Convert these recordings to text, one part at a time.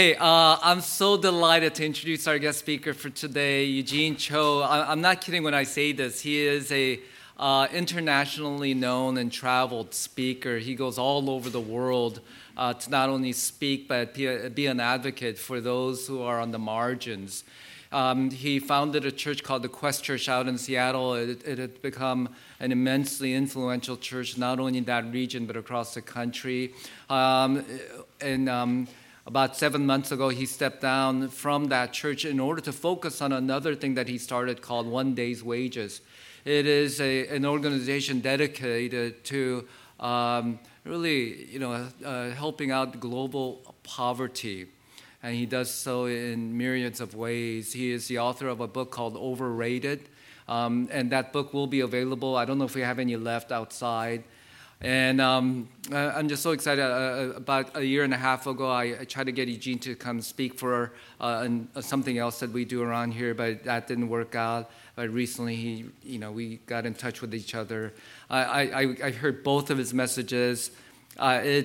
Hey, I'm so delighted to introduce our guest speaker for today, Eugene Cho. I'm not kidding when I say this. He is a internationally known and traveled speaker. He goes all over the world to not only speak, but be an advocate for those who are on the margins. He founded a church called the Quest Church out in Seattle. It had become an immensely influential church, not only in that region, but across the country. About 7 months ago, he stepped down from that church in order to focus on another thing that he started called One Day's Wages. It is an organization dedicated to helping out global poverty. And he does so in myriads of ways. He is the author of a book called Overrated. And that book will be available. I don't know if we have any left outside. And I'm just so excited. About a year and a half ago, I tried to get Eugene to come speak for something else that we do around here, but that didn't work out. But recently, we got in touch with each other. I heard both of his messages. I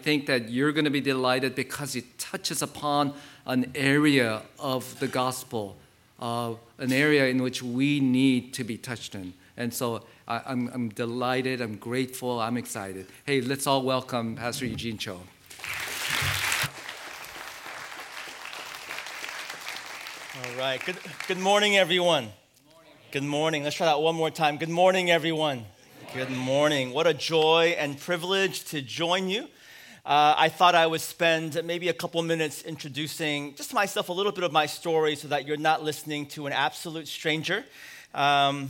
think that you're going to be delighted because it touches upon an area of the gospel, an area in which we need to be touched in. And so I'm delighted, I'm grateful, I'm excited. Hey, let's all welcome Pastor Eugene Cho. All right. Good morning, everyone. Good morning. Let's try that one more time. Good morning, everyone. Good morning. What a joy and privilege to join you. I thought I would spend maybe a couple minutes introducing just myself, a little bit of my story, so that you're not listening to an absolute stranger. I'm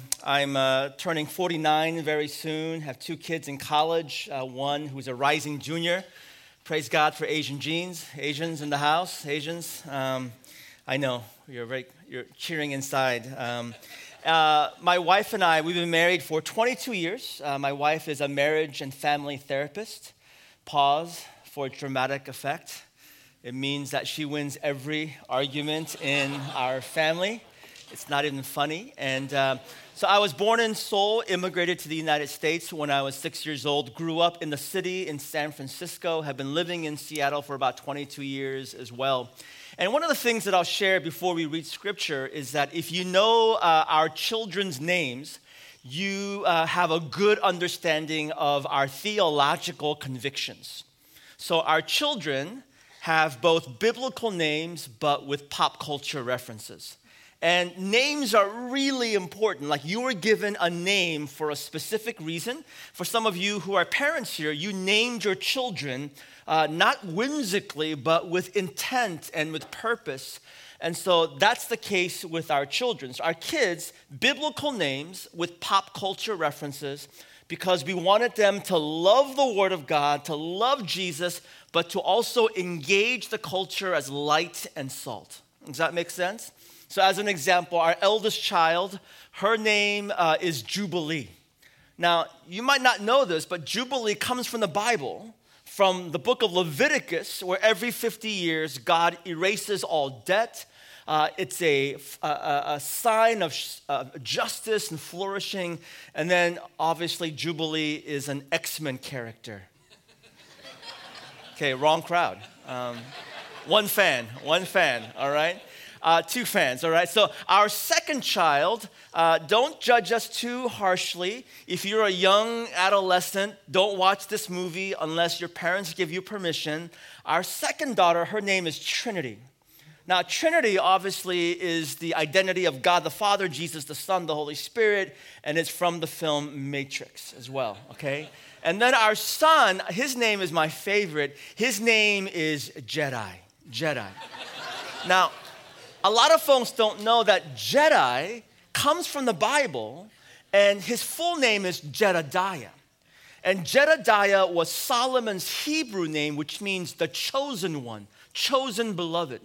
turning 49 very soon, have two kids in college, one who's a rising junior. Praise God for Asian genes, Asians in the house, Asians. I know, you're cheering inside. My wife and I, we've been married for 22 years. My wife is a marriage and family therapist. Pause for dramatic effect. It means that she wins every argument in our family. It's not even funny. And so I was born in Seoul, immigrated to the United States when I was 6 years old, grew up in the city in San Francisco, have been living in Seattle for about 22 years as well. And one of the things that I'll share before we read scripture is that if you know our children's names, you have a good understanding of our theological convictions. So our children have both biblical names but with pop culture references. And names are really important. Like, you were given a name for a specific reason. For some of you who are parents here, you named your children not whimsically, but with intent and with purpose. And so that's the case with our children. So our kids, biblical names with pop culture references, because we wanted them to love the Word of God, to love Jesus, but to also engage the culture as light and salt. Does that make sense? So as an example, our eldest child, her name is Jubilee. Now, you might not know this, but Jubilee comes from the Bible, from the book of Leviticus, where every 50 years, God erases all debt. It's a sign of justice and flourishing. And then, obviously, Jubilee is an X-Men character. Okay, wrong crowd. One fan, all right? Two fans, all right? So our second child, don't judge us too harshly. If you're a young adolescent, don't watch this movie unless your parents give you permission. Our second daughter, her name is Trinity. Now, Trinity obviously is the identity of God the Father, Jesus the Son, the Holy Spirit, and it's from the film Matrix as well, okay? And then our son, his name is my favorite. His name is Jedi. Now, a lot of folks don't know that Jedi comes from the Bible, and his full name is Jedidiah. And Jedidiah was Solomon's Hebrew name, which means the chosen one, chosen beloved.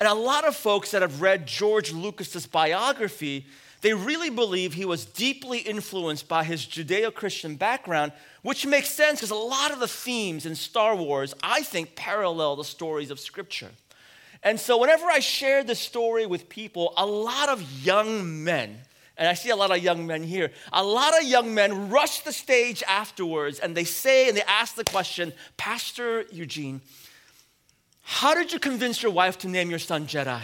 And a lot of folks that have read George Lucas's biography, they really believe he was deeply influenced by his Judeo-Christian background, which makes sense because a lot of the themes in Star Wars, I think, parallel the stories of Scripture. And so whenever I share this story with people, a lot of young men, and I see a lot of young men here, a lot of young men rush the stage afterwards, and they ask the question, Pastor Eugene, How did you convince your wife to name your son Jedi?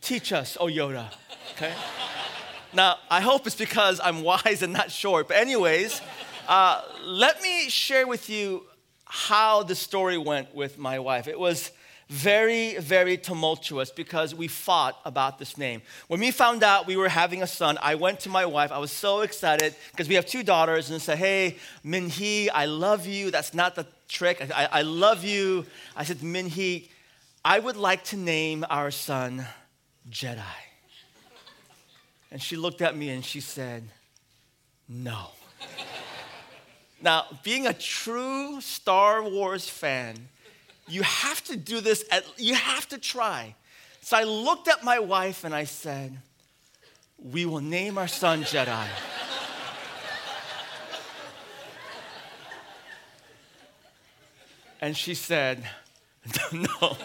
Teach us, oh Yoda, okay? Now, I hope it's because I'm wise and not short. But anyways, let me share with you how the story went with my wife. It was very, very tumultuous because we fought about this name. When we found out we were having a son, I went to my wife. I was so excited because we have two daughters, and I said, hey, Minhee, I love you. That's not the trick. I love you. I said, Minhee, I would like to name our son Jedi. And she looked at me and she said, no. Now, being a true Star Wars fan, you have to do this, you have to try. So I looked at my wife and I said, we will name our son Jedi. And she said, no.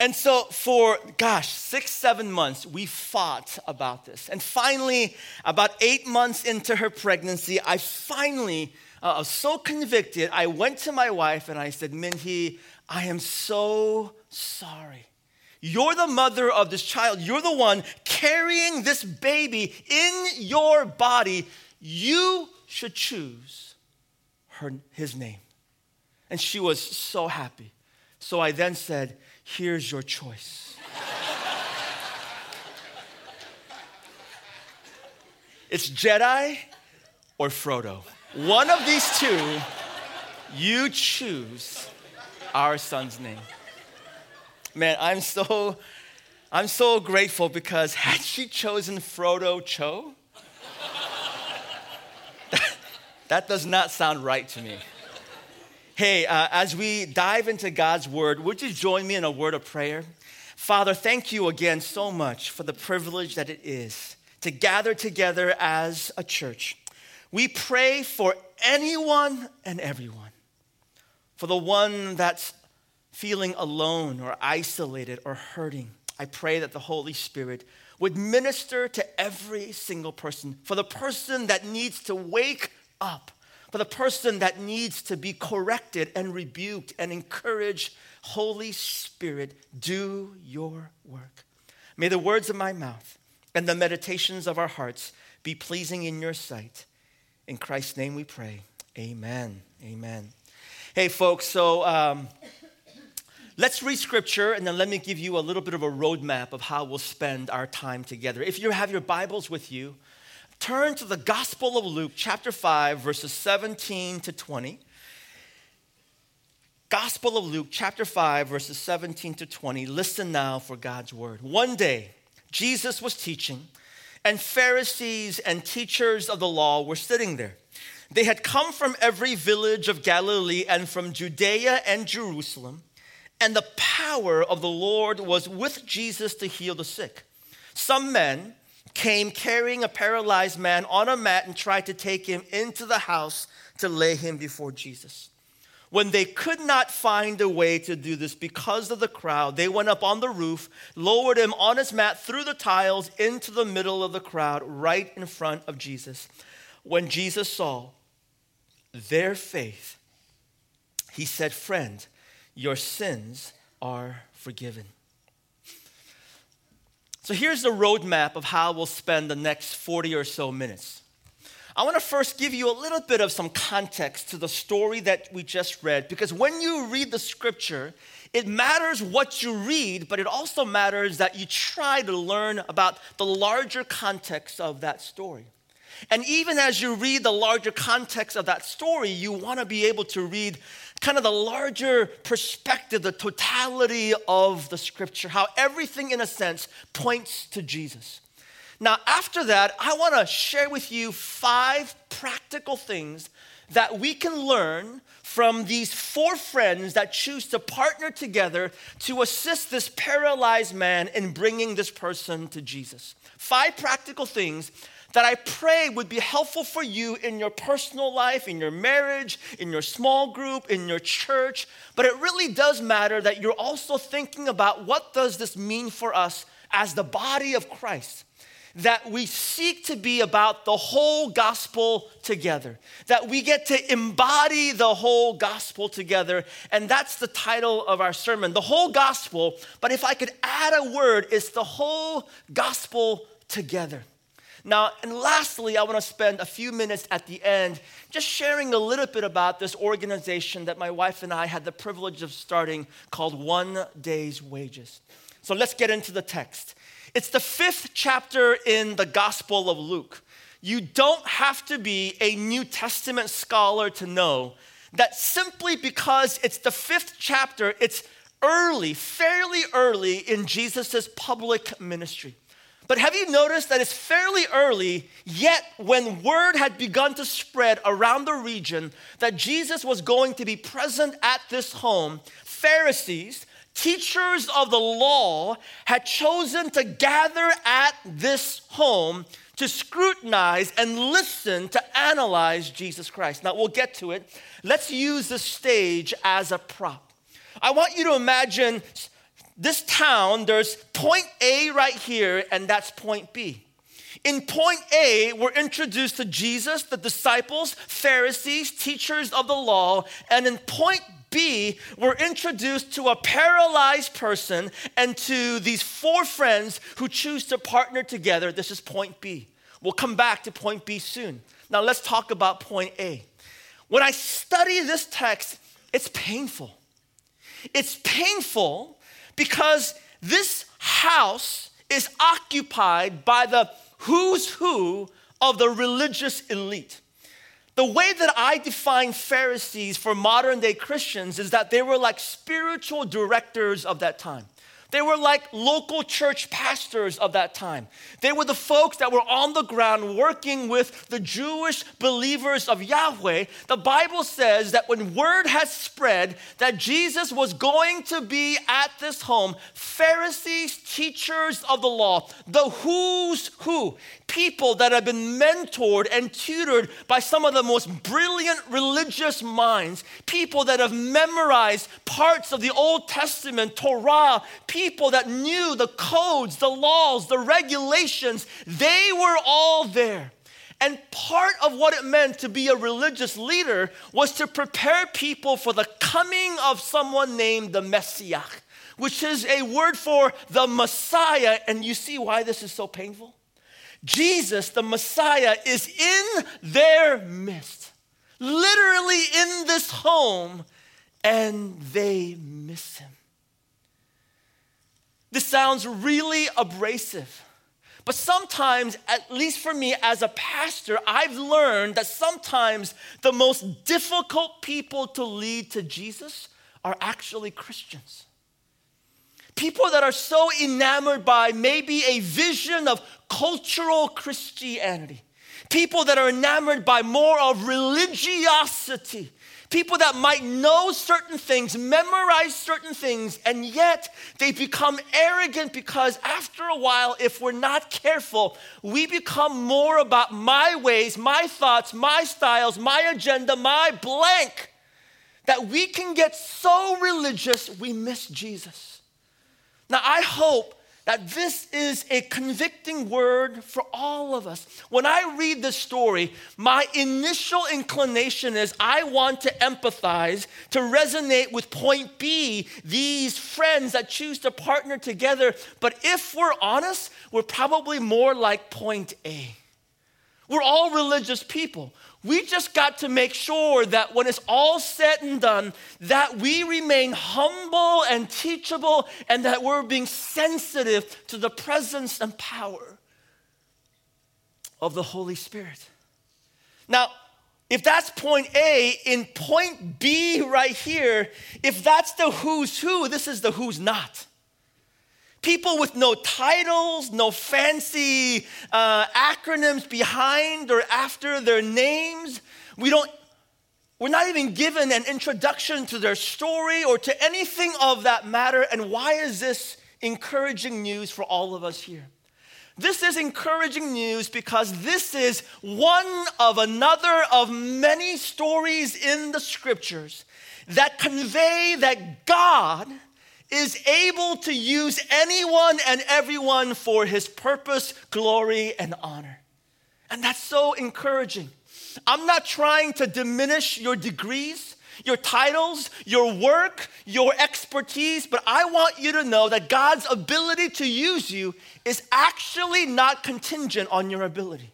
And so for, 6-7 months, we fought about this. And finally, about 8 months into her pregnancy, I finally was so convicted. I went to my wife and I said, Minhee, I am so sorry. You're the mother of this child. You're the one carrying this baby in your body. You should choose his name. And she was so happy. So I then said, here's your choice. It's Jedi or Frodo. One of these two, you choose our son's name. Man, I'm so grateful because had she chosen Frodo Cho, that does not sound right to me. Hey, as we dive into God's word, would you join me in a word of prayer? Father, thank you again so much for the privilege that it is to gather together as a church. We pray for anyone and everyone, for the one that's feeling alone or isolated or hurting. I pray that the Holy Spirit would minister to every single person, for the person that needs to wake up, for the person that needs to be corrected and rebuked and encouraged. Holy Spirit, do your work. May the words of my mouth and the meditations of our hearts be pleasing in your sight. In Christ's name we pray, amen, amen. Hey folks, so let's read scripture and then let me give you a little bit of a roadmap of how we'll spend our time together. If you have your Bibles with you, turn to the Gospel of Luke, chapter 5, verses 17 to 20. Gospel of Luke, chapter 5, verses 17 to 20. Listen now for God's word. One day, Jesus was teaching, and Pharisees and teachers of the law were sitting there. They had come from every village of Galilee and from Judea and Jerusalem, and the power of the Lord was with Jesus to heal the sick. Some men came carrying a paralyzed man on a mat and tried to take him into the house to lay him before Jesus. When they could not find a way to do this because of the crowd, they went up on the roof, lowered him on his mat through the tiles into the middle of the crowd right in front of Jesus. When Jesus saw their faith, he said, "Friend, your sins are forgiven." So here's the roadmap of how we'll spend the next 40 or so minutes. I want to first give you a little bit of some context to the story that we just read, because when you read the scripture, it matters what you read, but it also matters that you try to learn about the larger context of that story. And even as you read the larger context of that story, you want to be able to read kind of the larger perspective, the totality of the scripture, how everything in a sense points to Jesus. Now, after that, I want to share with you 5 practical things that we can learn from these 4 friends that choose to partner together to assist this paralyzed man in bringing this person to Jesus. 5 practical things that I pray would be helpful for you in your personal life, in your marriage, in your small group, in your church. But it really does matter that you're also thinking about what does this mean for us as the body of Christ. that we seek to be about the whole gospel together, that we get to embody the whole gospel together, and that's the title of our sermon, the whole gospel, but if I could add a word, it's the whole gospel together. Now, and lastly, I want to spend a few minutes at the end just sharing a little bit about this organization that my wife and I had the privilege of starting called One Day's Wages. So let's get into the text. It's the 5th chapter in the Gospel of Luke. You don't have to be a New Testament scholar to know that simply because it's the 5th chapter, it's early, fairly early in Jesus' public ministry. But have you noticed that it's fairly early, yet when word had begun to spread around the region that Jesus was going to be present at this home, Pharisees, teachers of the law, had chosen to gather at this home to scrutinize and listen to analyze Jesus Christ. Now, we'll get to it. Let's use the stage as a prop. I want you to imagine this town, there's point A right here, and that's point B. In point A, we're introduced to Jesus, the disciples, Pharisees, teachers of the law. And in point B, we're introduced to a paralyzed person and to these 4 friends who choose to partner together. This is point B. We'll come back to point B soon. Now let's talk about point A. When I study this text, it's painful. It's painful because this house is occupied by the who's who of the religious elite. The way that I define Pharisees for modern day Christians is that they were like spiritual directors of that time. They were like local church pastors of that time. They were the folks that were on the ground working with the Jewish believers of Yahweh. The Bible says that when word has spread that Jesus was going to be at this home, Pharisees, teachers of the law, the who's who, people that have been mentored and tutored by some of the most brilliant religious minds, people that have memorized parts of the Old Testament, Torah, people that knew the codes, the laws, the regulations, they were all there. And part of what it meant to be a religious leader was to prepare people for the coming of someone named the Messiah, which is a word for the Messiah. And you see why this is so painful? Jesus, the Messiah, is in their midst, literally in this home, and they miss him. This sounds really abrasive, but sometimes, at least for me as a pastor, I've learned that sometimes the most difficult people to lead to Jesus are actually Christians. People that are so enamored by maybe a vision of cultural Christianity. People that are enamored by more of religiosity. People that might know certain things, memorize certain things, and yet they become arrogant because after a while, if we're not careful, we become more about my ways, my thoughts, my styles, my agenda, my blank, that we can get so religious we miss Jesus. Now, I hope that this is a convicting word for all of us. When I read this story, my initial inclination is I want to empathize, to resonate with point B, these friends that choose to partner together. But if we're honest, we're probably more like point A. We're all religious people. We just got to make sure that when it's all said and done, that we remain humble and teachable and that we're being sensitive to the presence and power of the Holy Spirit. Now, if that's point A, in point B right here, if that's the who's who, this is the who's not. People with no titles, no fancy acronyms behind or after their names. We're not even given an introduction to their story or to anything of that matter. And why is this encouraging news for all of us here? This is encouraging news because this is one of another of many stories in the scriptures that convey that God is able to use anyone and everyone for his purpose, glory, and honor. And that's so encouraging. I'm not trying to diminish your degrees, your titles, your work, your expertise, but I want you to know that God's ability to use you is actually not contingent on your ability.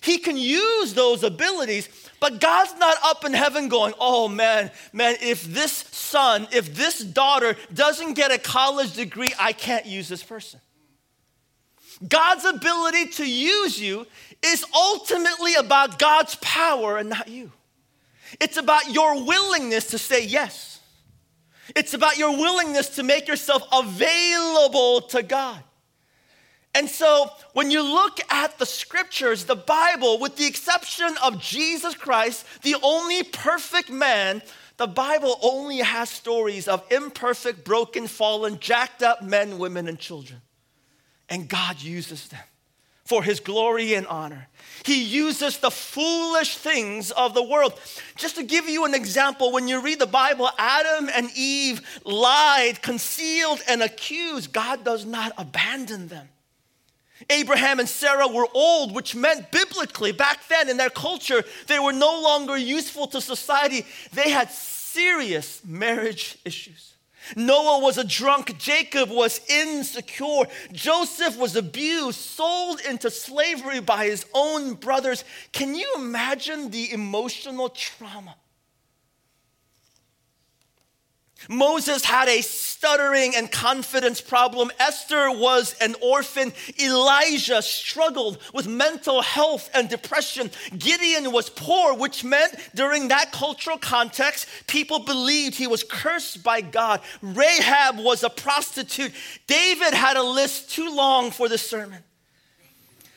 He can use those abilities, but God's not up in heaven going, oh man, if this son, if this daughter doesn't get a college degree, I can't use this person. God's ability to use you is ultimately about God's power and not you. It's about your willingness to say yes. It's about your willingness to make yourself available to God. And so when you look at the scriptures, the Bible, with the exception of Jesus Christ, the only perfect man, the Bible only has stories of imperfect, broken, fallen, jacked up men, women, and children. And God uses them for his glory and honor. He uses the foolish things of the world. Just to give you an example, when you read the Bible, Adam and Eve lied, concealed, and accused. God does not abandon them. Abraham and Sarah were old, which meant biblically, back then in their culture, they were no longer useful to society. They had serious marriage issues. Noah was a drunk, Jacob was insecure, Joseph was abused, sold into slavery by his own brothers. Can you imagine the emotional trauma? Moses had a stuttering and confidence problem. Esther was an orphan. Elijah struggled with mental health and depression. Gideon was poor, which meant during that cultural context, people believed he was cursed by God. Rahab was a prostitute. David had a list too long for this sermon.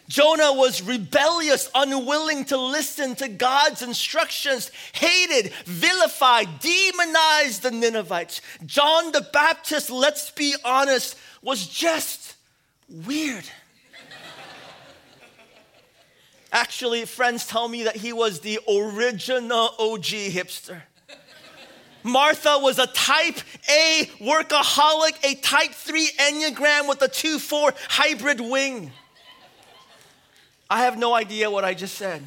Jonah was rebellious, unwilling to listen to God's instructions, hated, vilified, demonized the Ninevites. John the Baptist, let's be honest, was just weird. Actually, friends tell me that he was the original OG hipster. Martha was a type A workaholic, a type 3 Enneagram with a 2-4 hybrid wing. I have no idea what I just said.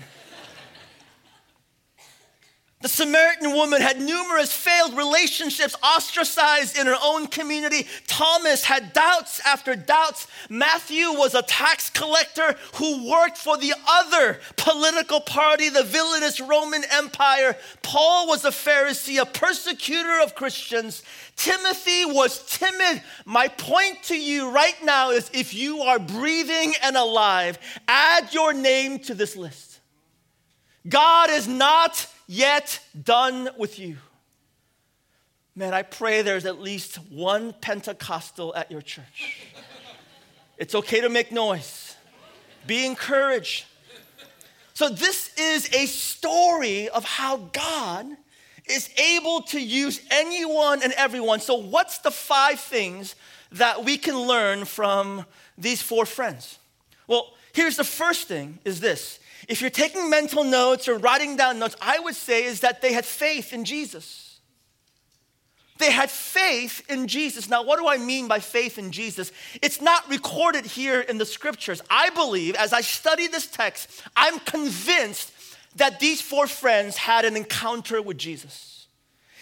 The Samaritan woman had numerous failed relationships, ostracized in her own community. Thomas had doubts after doubts. Matthew was a tax collector who worked for the other political party, the villainous Roman Empire. Paul was a Pharisee, a persecutor of Christians. Timothy was timid. My point to you right now is if you are breathing and alive, add your name to this list. God is not yet done with you. Man, I pray there's at least one Pentecostal at your church. It's okay to make noise. Be encouraged. So this is a story of how God is able to use anyone and everyone. So what's the 5 things that we can learn from these 4 friends? Well, here's the first thing is this. If you're taking mental notes or writing down notes, I would say is that they had faith in Jesus. They had faith in Jesus. Now, what do I mean by faith in Jesus? It's not recorded here in the scriptures. I believe, as I study this text, I'm convinced that these 4 friends had an encounter with Jesus.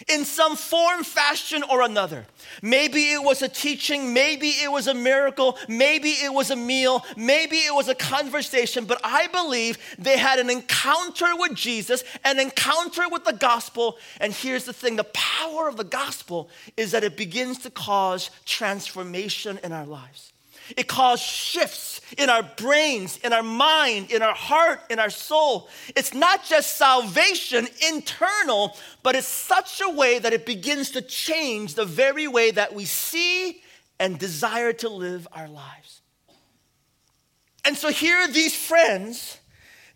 In some form, fashion, or another. Maybe it was a teaching, maybe it was a miracle, maybe it was a meal, maybe it was a conversation, but I believe they had an encounter with Jesus, an encounter with the gospel, and here's the thing, the power of the gospel is that it begins to cause transformation in our lives. It caused shifts in our brains, in our mind, in our heart, in our soul. It's not just salvation, internal, but it's such a way that it begins to change the very way that we see and desire to live our lives. And so here are these friends.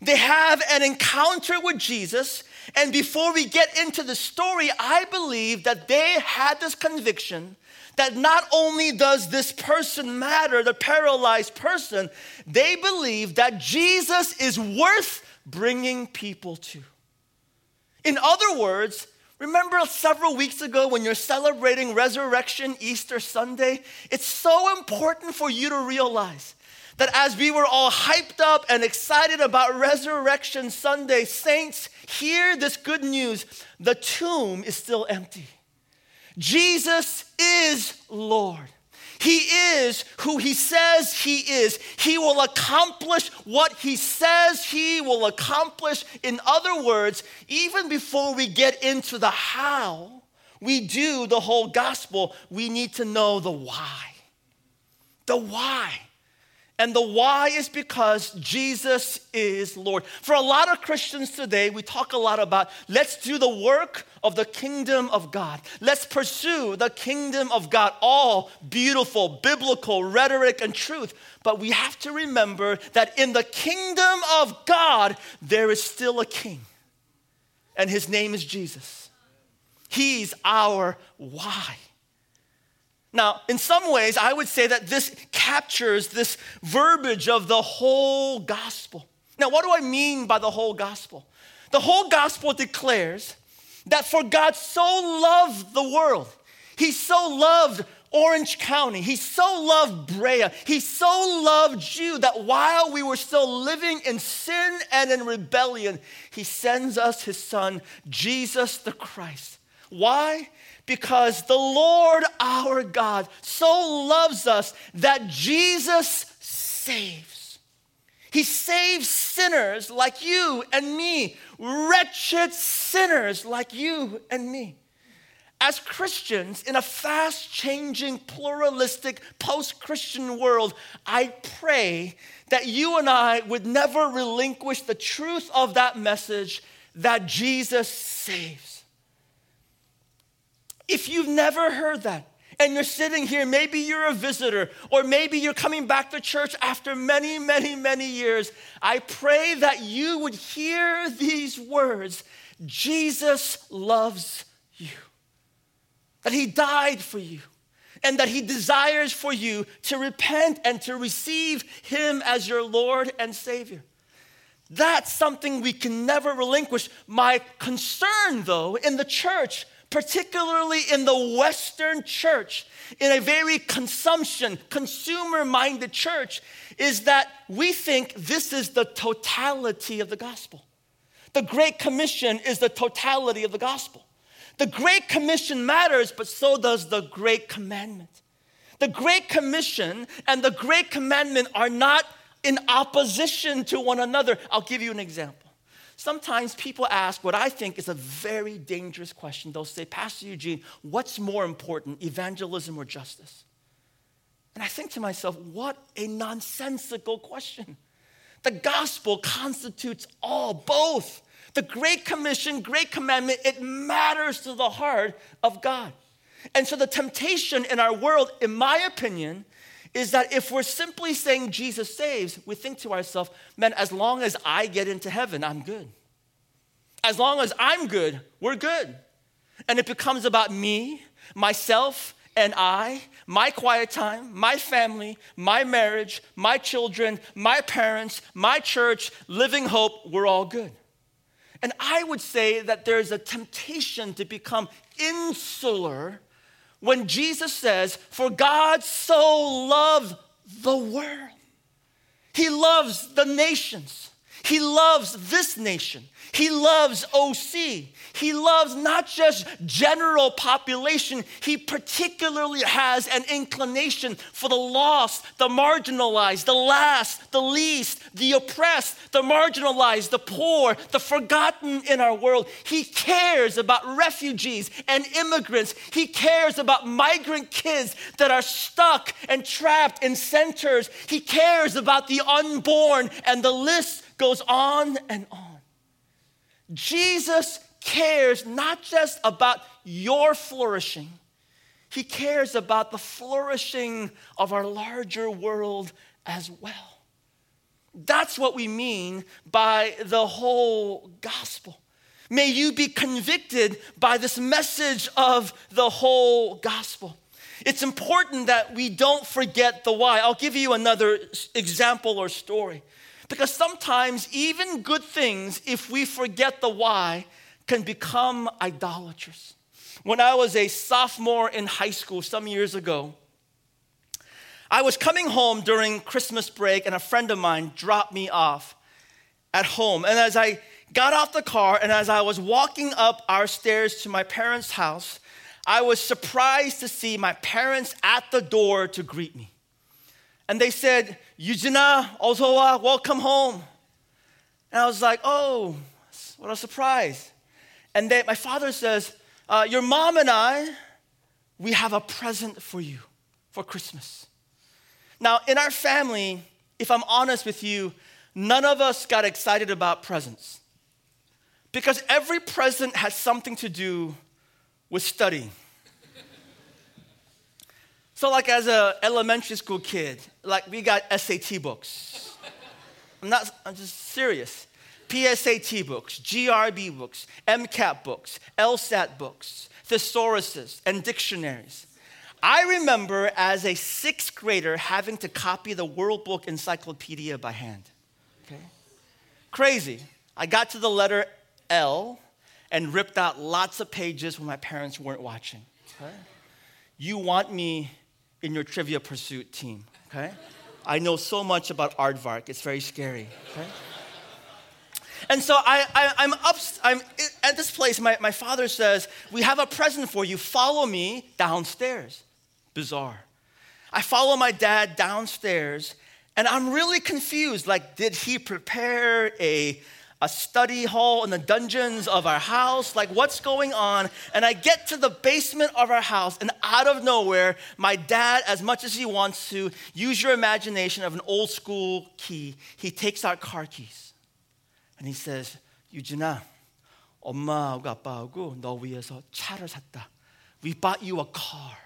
They have an encounter with Jesus. And before we get into the story, I believe that they had this conviction that not only does this person matter, the paralyzed person, they believe that Jesus is worth bringing people to. In other words, Remember several weeks ago when you're celebrating Resurrection Easter Sunday? It's so important for you to realize that as we were all hyped up and excited about Resurrection Sunday, saints, hear this good news. The tomb is still empty. Jesus is Lord. He is who he says he is. He will accomplish what he says he will accomplish. In other words, even before we get into the how we do the whole gospel, we need to know the why. The why. And the why is because Jesus is Lord. For a lot of Christians today, we talk a lot about, let's do the work of the kingdom of God. Let's pursue the kingdom of God. All beautiful, biblical rhetoric and truth. But we have to remember that in the kingdom of God, there is still a king. And his name is Jesus. He's our why. Now, in some ways, I would say that this captures this verbiage of the whole gospel. Now, what do I mean by the whole gospel? The whole gospel declares that for God so loved the world, he so loved Orange County, he so loved Brea, he so loved you that while we were still living in sin and in rebellion, he sends us his son, Jesus the Christ. Why? Because the Lord our God so loves us that Jesus saves. He saves sinners like you and me, wretched sinners like you and me. As Christians in a fast-changing, pluralistic, post-Christian world, I pray that you and I would never relinquish the truth of that message that Jesus saves. If you've never heard that and you're sitting here, maybe you're a visitor or maybe you're coming back to church after many, many years, I pray that you would hear these words. Jesus loves you, that he died for you and that he desires for you to repent and to receive him as your Lord and Savior. That's something we can never relinquish. My concern, though, in the church, particularly in the Western church, in a very consumer-minded church, is that we think this is the totality of the gospel. The Great Commission is the totality of the gospel. The Great Commission matters, but so does the Great Commandment. The Great Commission and the Great Commandment are not in opposition to one another. I'll give you an example. Sometimes people ask what I think is a very dangerous question. They'll say, Pastor Eugene, what's more important, evangelism or justice? And I think to myself, what a nonsensical question. The gospel constitutes all, both. The Great Commission, Great Commandment, it matters to the heart of God. And so the temptation in our world, in my opinion, is that if we're simply saying Jesus saves, we think to ourselves, man, as long as I get into heaven, I'm good. As long as I'm good, we're good. And it becomes about me, myself, and I, my quiet time, my family, my marriage, my children, my parents, my church, Living Hope, we're all good. And I would say that there's a temptation to become insular when Jesus says, for God so loved the world. He loves the nations. He loves this nation. He loves OC. He loves not just general population. He particularly has an inclination for the lost, the marginalized, the last, the least, the oppressed, the marginalized, the poor, the forgotten in our world. He cares about refugees and immigrants. He cares about migrant kids that are stuck and trapped in centers. He cares about the unborn, and the list goes on and on. Jesus cares not just about your flourishing. He cares about the flourishing of our larger world as well. That's what we mean by the whole gospel. May you be convicted by this message of the whole gospel. It's important that we don't forget the why. I'll give you another example or story. Because sometimes even good things, if we forget the why, can become idolatrous. When I was a sophomore in high school some years ago, I was coming home during Christmas break, and a friend of mine dropped me off at home. And as I got off the car, and as I was walking up our stairs to my parents' house, I was surprised to see my parents at the door to greet me. And they said, "Eugene, Ozoa, welcome home." And I was like, "Oh, what a surprise." And then my father says, "Your mom and I, we have a present for you for Christmas." Now, in our family, if I'm honest with you, none of us got excited about presents, because every present has something to do with studying. So like as an elementary school kid, like we got SAT books. I'm just serious. PSAT books, GRB books, MCAT books, LSAT books, thesauruses, and dictionaries. I remember as a sixth grader having to copy the World Book Encyclopedia by hand. Okay? Crazy. I got to the letter L and ripped out lots of pages when my parents weren't watching. Okay? You want me in your trivia pursuit team, okay? I know so much about aardvark. It's very scary, okay? And so I'm at this place. My father says, "We have a present for you. Follow me downstairs." Bizarre. I follow my dad downstairs, and I'm really confused. Like, did he prepare a study hall in the dungeons of our house? Like, what's going on? And I get to the basement of our house, and out of nowhere, my dad, as much as he wants to, use your imagination of an old school key, he takes out car keys. And he says, "Eugene, 엄마하고 아빠하고 너 위해서 차를 샀다. We bought you a car."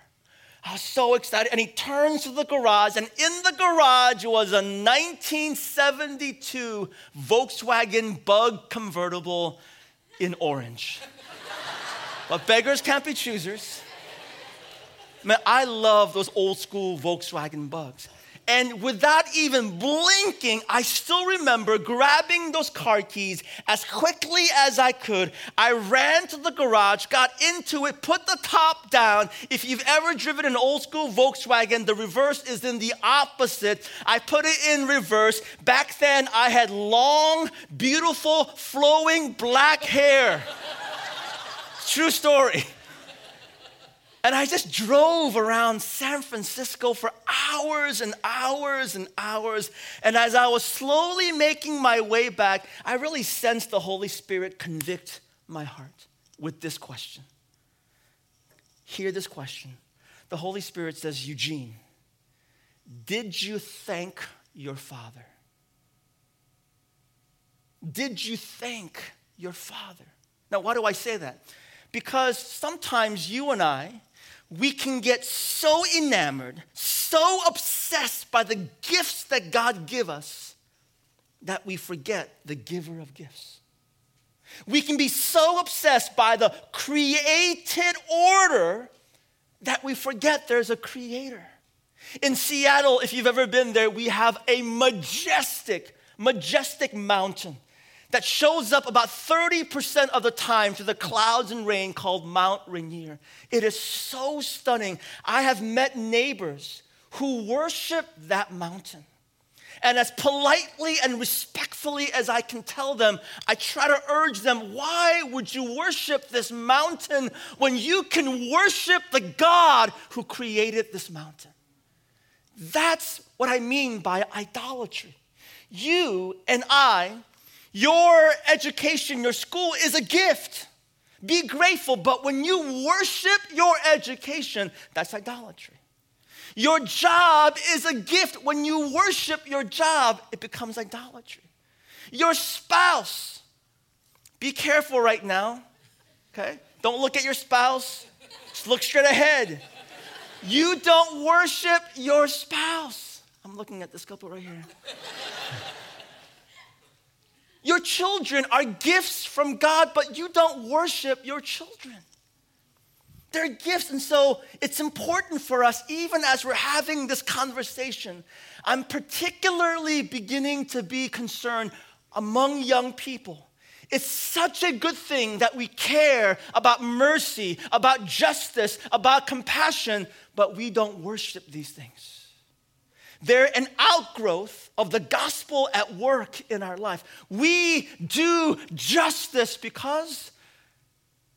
I was so excited. And he turns to the garage. And in the garage was a 1972 Volkswagen Bug convertible in orange. But beggars can't be choosers. Man, I love those old school Volkswagen Bugs. And without even blinking, I still remember grabbing those car keys as quickly as I could. I ran to the garage, got into it, put the top down. If you've ever driven an old school Volkswagen, the reverse is in the opposite. I put it in reverse. Back then, I had long, beautiful, flowing black hair. True story. And I just drove around San Francisco for hours and hours and hours. And as I was slowly making my way back, I really sensed the Holy Spirit convict my heart with this question. Hear this question. The Holy Spirit says, "Eugene, did you thank your Father? Did you thank your Father?" Now, why do I say that? Because sometimes you and I, we can get so enamored, so obsessed by the gifts that God gives us that we forget the giver of gifts. We can be so obsessed by the created order that we forget there's a creator. In Seattle, if you've ever been there, we have a majestic mountain that shows up about 30% of the time through the clouds and rain called Mount Rainier. It is so stunning. I have met neighbors who worship that mountain. And as politely and respectfully as I can tell them, I try to urge them, why would you worship this mountain when you can worship the God who created this mountain? That's what I mean by idolatry. You and I, your education, your school is a gift. Be grateful. But when you worship your education, that's idolatry. Your job is a gift. When you worship your job, it becomes idolatry. Your spouse, be careful right now, okay? Don't look at your spouse. Just look straight ahead. You don't worship your spouse. I'm looking at this couple right here. Your children are gifts from God, but you don't worship your children. They're gifts, and so it's important for us, even as we're having this conversation, I'm particularly beginning to be concerned among young people It's such a good thing that we care about mercy, about justice, about compassion, but we don't worship these things. They're an outgrowth of the gospel at work in our life. We do justice because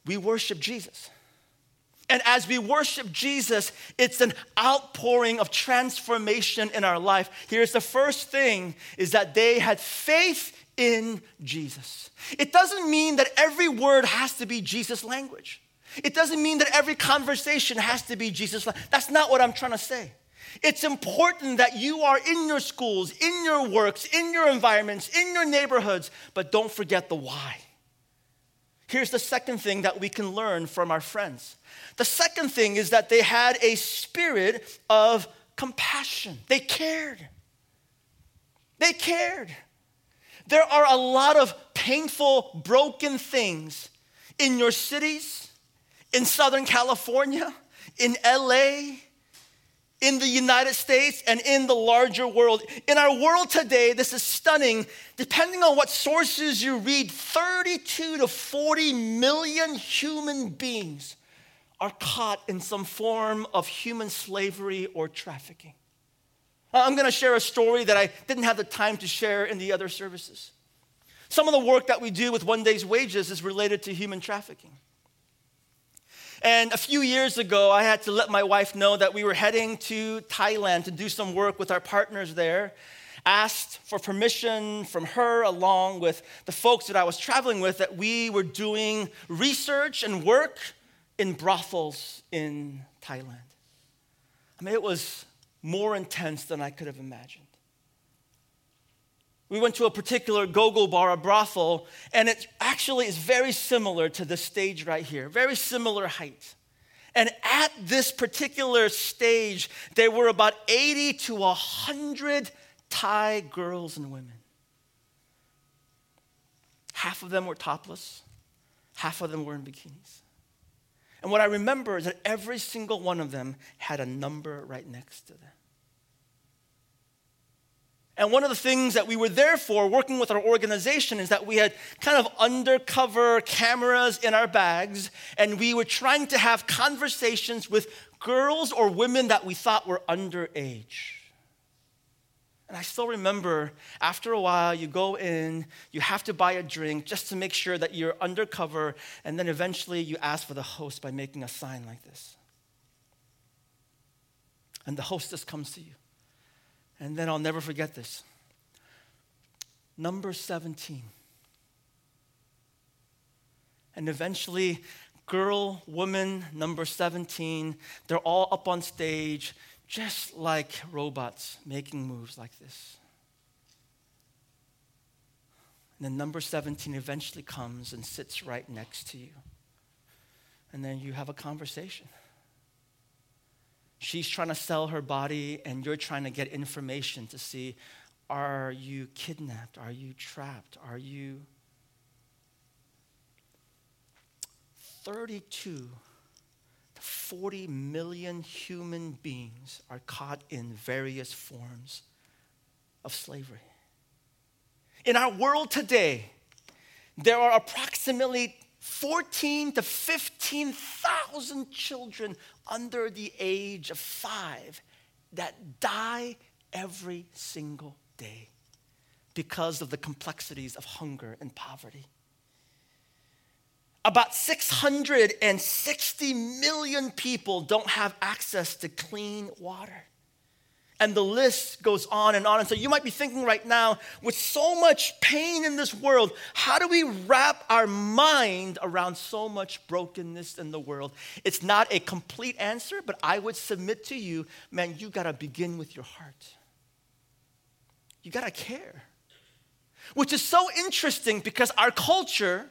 we worship Jesus. And as we worship Jesus, it's an outpouring of transformation in our life. Here's the first thing, is that they had faith in Jesus. It doesn't mean that every word has to be Jesus language. It doesn't mean that every conversation has to be Jesus language. That's not what I'm trying to say. It's important that you are in your schools, in your works, in your environments, in your neighborhoods, but don't forget the why. Here's the second thing that we can learn from our friends. The second thing is that they had a spirit of compassion. They cared. They cared. There are a lot of painful, broken things in your cities, in Southern California, in LA, in the United States, and in the larger world. In our world today, this is stunning. Depending on what sources you read, 32 to 40 million human beings are caught in some form of human slavery or trafficking. I'm going to share a story that I didn't have the time to share in the other services. Some of the work that we do with One Day's Wages is related to human trafficking. And a few years ago, I had to let my wife know that we were heading to Thailand to do some work with our partners there. Asked for permission from her, along with the folks that I was traveling with, that we were doing research and work in brothels in Thailand. I mean, it was more intense than I could have imagined. We went to a particular go-go bar, a brothel, and it actually is very similar to this stage right here, very similar height. And at this particular stage, there were about 80 to 100 Thai girls and women. Half of them were topless, half of them were in bikinis. And what I remember is that every single one of them had a number right next to them. And one of the things that we were there for, working with our organization, is that we had kind of undercover cameras in our bags, and we were trying to have conversations with girls or women that we thought were underage. And I still remember, after a while, you go in, you have to buy a drink just to make sure that you're undercover, and then eventually you ask for the host by making a sign like this. And the hostess comes to you. And then I'll never forget this. Number 17. And eventually, girl, woman, number 17, they're all up on stage, just like robots, making moves like this. And then number 17 eventually comes and sits right next to you. And then you have a conversation. She's trying to sell her body, and you're trying to get information to see, are you kidnapped? Are you trapped? Are you... 32 to 40 million human beings are caught in various forms of slavery. In our world today, there are approximately 14 to 15,000 children under the age of 5 that die every single day because of the complexities of hunger and poverty. About 660 million people don't have access to clean water. And the list goes on and on. And so you might be thinking right now, with so much pain in this world, how do we wrap our mind around so much brokenness in the world? It's not a complete answer, but I would submit to you, man, you got to begin with your heart. You got to care. Which is so interesting because our culture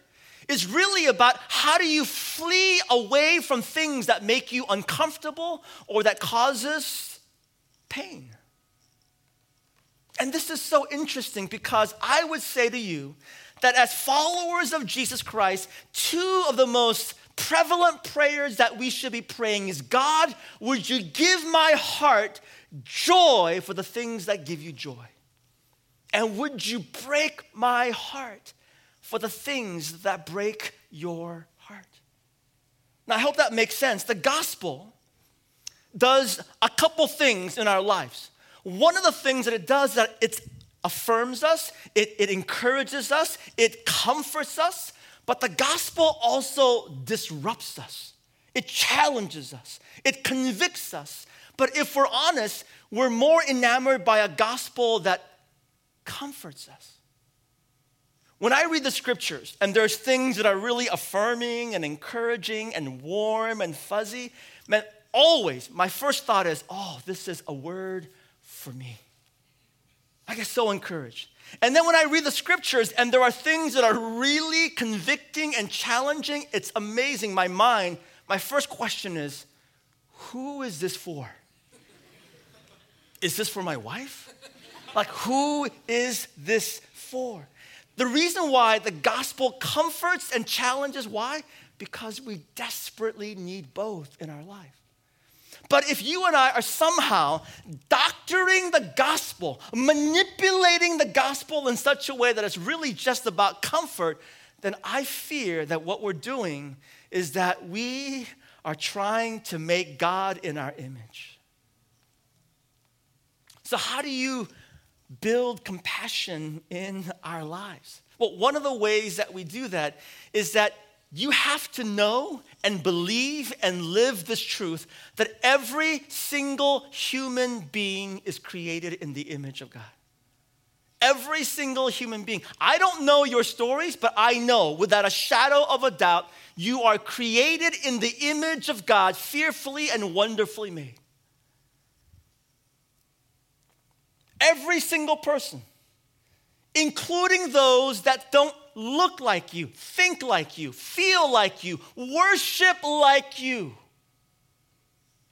is really about how do you flee away from things that make you uncomfortable or that causes pain. And this is so interesting because I would say to you that as followers of Jesus Christ, two of the most prevalent prayers that we should be praying is, God, would you give my heart joy for the things that give you joy? And would you break my heart for the things that break your heart. Now, I hope that makes sense. The gospel does a couple things in our lives. One of the things that it does, that it affirms us, it encourages us, it comforts us, but the gospel also disrupts us. It challenges us. It convicts us. But if we're honest, we're more enamored by a gospel that comforts us. When I read the scriptures and there's things that are really affirming and encouraging and warm and fuzzy, man, always my first thought is, oh, this is a word for me. I get so encouraged. And then when I read the scriptures and there are things that are really convicting and challenging, it's amazing. My mind, my first question is, who is this for? Is this for my wife? Like, who is this for? The reason why the gospel comforts and challenges, why? Because we desperately need both in our life. But if you and I are somehow doctoring the gospel, manipulating the gospel in such a way that it's really just about comfort, then I fear that what we're doing is that we are trying to make God in our image. So how do you build compassion in our lives? Well, one of the ways that we do that is that you have to know and believe and live this truth that every single human being is created in the image of God. Every single human being. I don't know your stories, but I know without a shadow of a doubt, you are created in the image of God, fearfully and wonderfully made. Every single person, including those that don't look like you, think like you, feel like you, worship like you,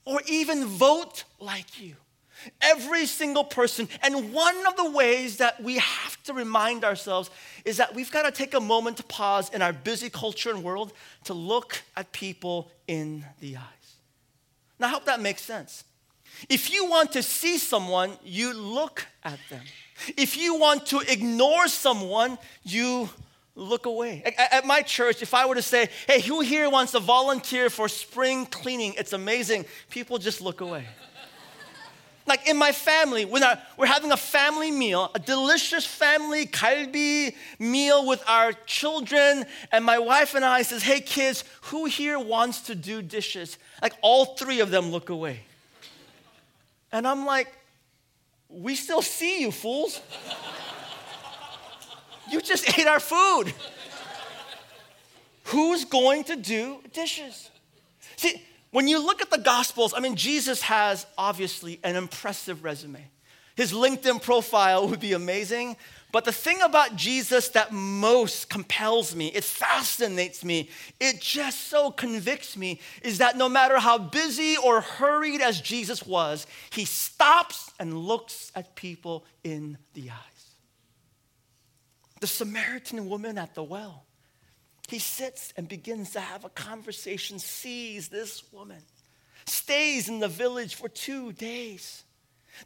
or even vote like you. Every single person. And one of the ways that we have to remind ourselves is that we've got to take a moment to pause in our busy culture and world to look at people in the eyes. Now, I hope that makes sense. If you want to see someone, you look at them. If you want to ignore someone, you look away. At my church, if I were to say, hey, who here wants to volunteer for spring cleaning? It's amazing. People just look away. Like in my family, when we're having a family meal, a delicious family kalbi meal with our children, and my wife and I says, hey, kids, who here wants to do dishes? Like all three of them look away. And I'm like, we still see you, fools. You just ate our food. Who's going to do dishes? See, when you look at the Gospels, I mean, Jesus has obviously an impressive resume. His LinkedIn profile would be amazing. But the thing about Jesus that most compels me, it fascinates me, it just so convicts me, is that no matter how busy or hurried as Jesus was, he stops and looks at people in the eyes. The Samaritan woman at the well. He sits and begins to have a conversation, sees this woman, stays in the village for 2 days.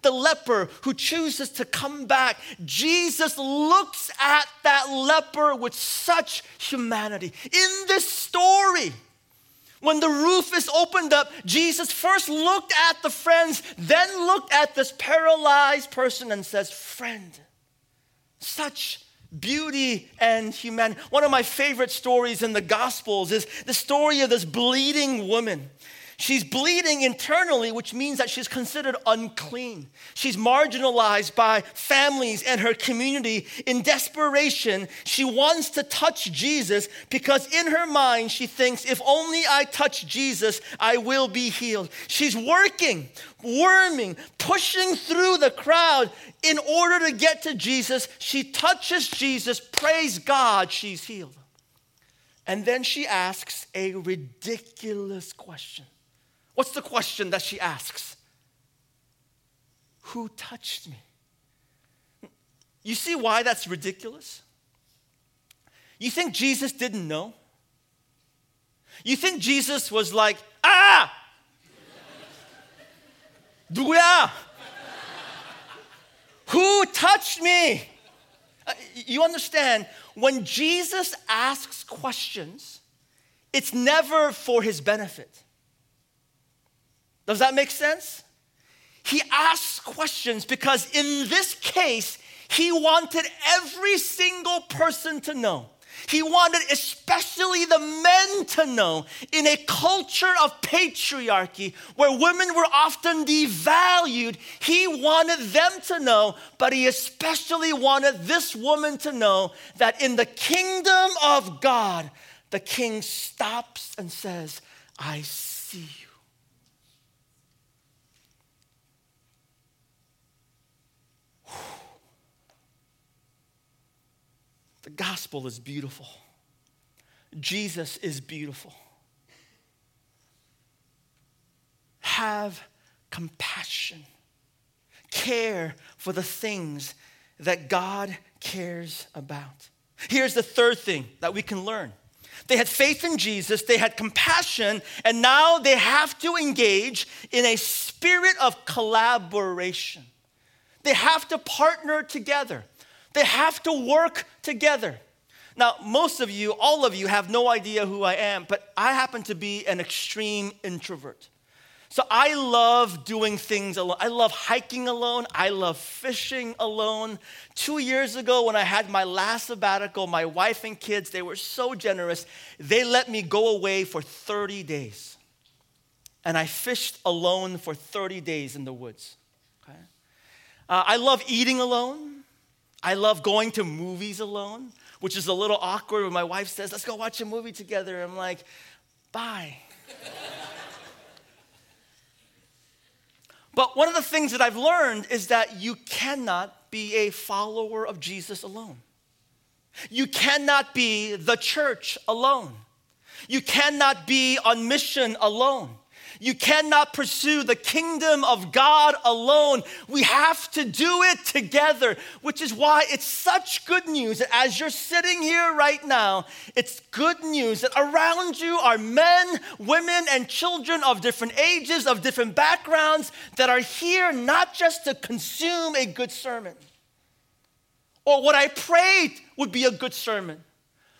The leper who chooses to come back, Jesus looks at that leper with such humanity. In this story, when the roof is opened up, Jesus first looked at the friends, then looked at this paralyzed person and says, friend, such beauty and humanity. One of my favorite stories in the Gospels is the story of this bleeding woman. She's bleeding internally, which means that she's considered unclean. She's marginalized by families and her community. In desperation, she wants to touch Jesus because in her mind, she thinks, if only I touch Jesus, I will be healed. She's working, worming, pushing through the crowd in order to get to Jesus. She touches Jesus. Praise God, she's healed. And then she asks a ridiculous question. What's the question that she asks? Who touched me? You see why that's ridiculous? You think Jesus didn't know? You think Jesus was like, ah! Who touched me? you understand, when Jesus asks questions, it's never for his benefit. Does that make sense? He asks questions because in this case, he wanted every single person to know. He wanted especially the men to know, in a culture of patriarchy where women were often devalued, he wanted them to know, but he especially wanted this woman to know that in the kingdom of God, the king stops and says, I see you. The gospel is beautiful. Jesus is beautiful. Have compassion. Care for the things that God cares about. Here's the third thing that we can learn. They had faith in Jesus, they had compassion, and now they have to engage in a spirit of collaboration. They have to partner together. They have to work together. Now, most of you, all of you have no idea who I am, but I happen to be an extreme introvert. So I love doing things alone. I love hiking alone. I love fishing alone. 2 years ago when I had my last sabbatical, my wife and kids, they were so generous. They let me go away for 30 days. And I fished alone for 30 days in the woods. Okay? I love eating alone. I love going to movies alone, which is a little awkward when my wife says, let's go watch a movie together. I'm like, bye. But one of the things that I've learned is that you cannot be a follower of Jesus alone. You cannot be the church alone. You cannot be on mission alone. You cannot pursue the kingdom of God alone. We have to do it together, which is why it's such good news that as you're sitting here right now, it's good news that around you are men, women, and children of different ages, of different backgrounds that are here not just to consume a good sermon or what I prayed would be a good sermon,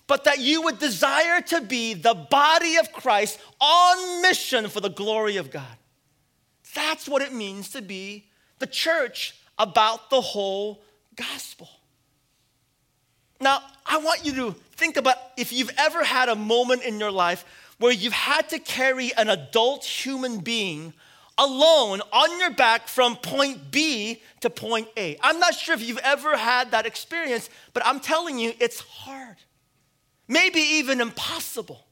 but that you would desire to be the body of Christ on mission for the glory of God. That's what it means to be the church about the whole gospel. Now, I want you to think about if you've ever had a moment in your life where you've had to carry an adult human being alone on your back from point B to point A. I'm not sure if you've ever had that experience, but I'm telling you, it's hard. Maybe even impossible.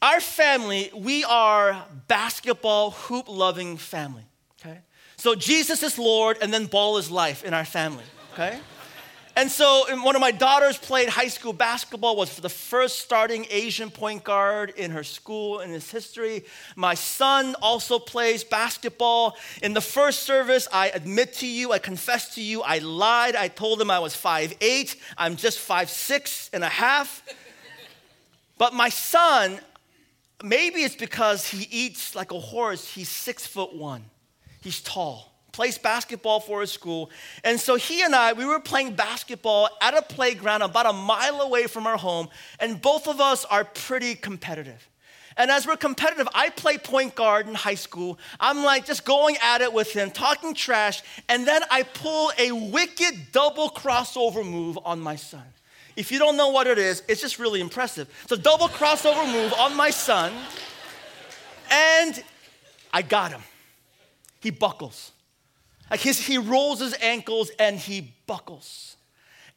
Our family, we are basketball hoop-loving family, okay? So Jesus is Lord and then ball is life in our family, okay? And so one of my daughters played high school basketball, was the first starting Asian point guard in her school in its history. My son also plays basketball. In the first service, I admit to you, I confess to you, I lied. I told him I was 5'8". I'm just 5'6 and a half. But my son, maybe it's because he eats like a horse, he's 6'1". He's tall. Plays basketball for his school. And so he and I, we were playing basketball at a playground about a mile away from our home, and both of us are pretty competitive. And as we're competitive, I play point guard in high school. I'm like just going at it with him, talking trash, and then I pull a wicked double crossover move on my son. If you don't know what it is, it's just really impressive. So double crossover move on my son, and I got him. He buckles. Like he rolls his ankles and he buckles.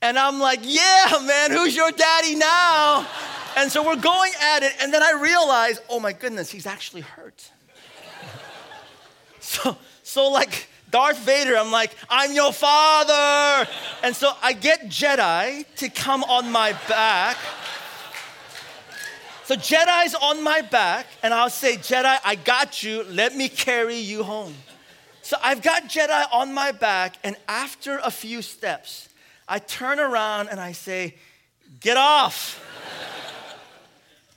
And I'm like, yeah, man, who's your daddy now? And so we're going at it. And then I realize, oh my goodness, he's actually hurt. So like Darth Vader, I'm like, I'm your father. And so I get Jedi to come on my back. So Jedi's on my back and I'll say, Jedi, I got you. Let me carry you home. So I've got Jedi on my back, and after a few steps, I turn around and I say, get off.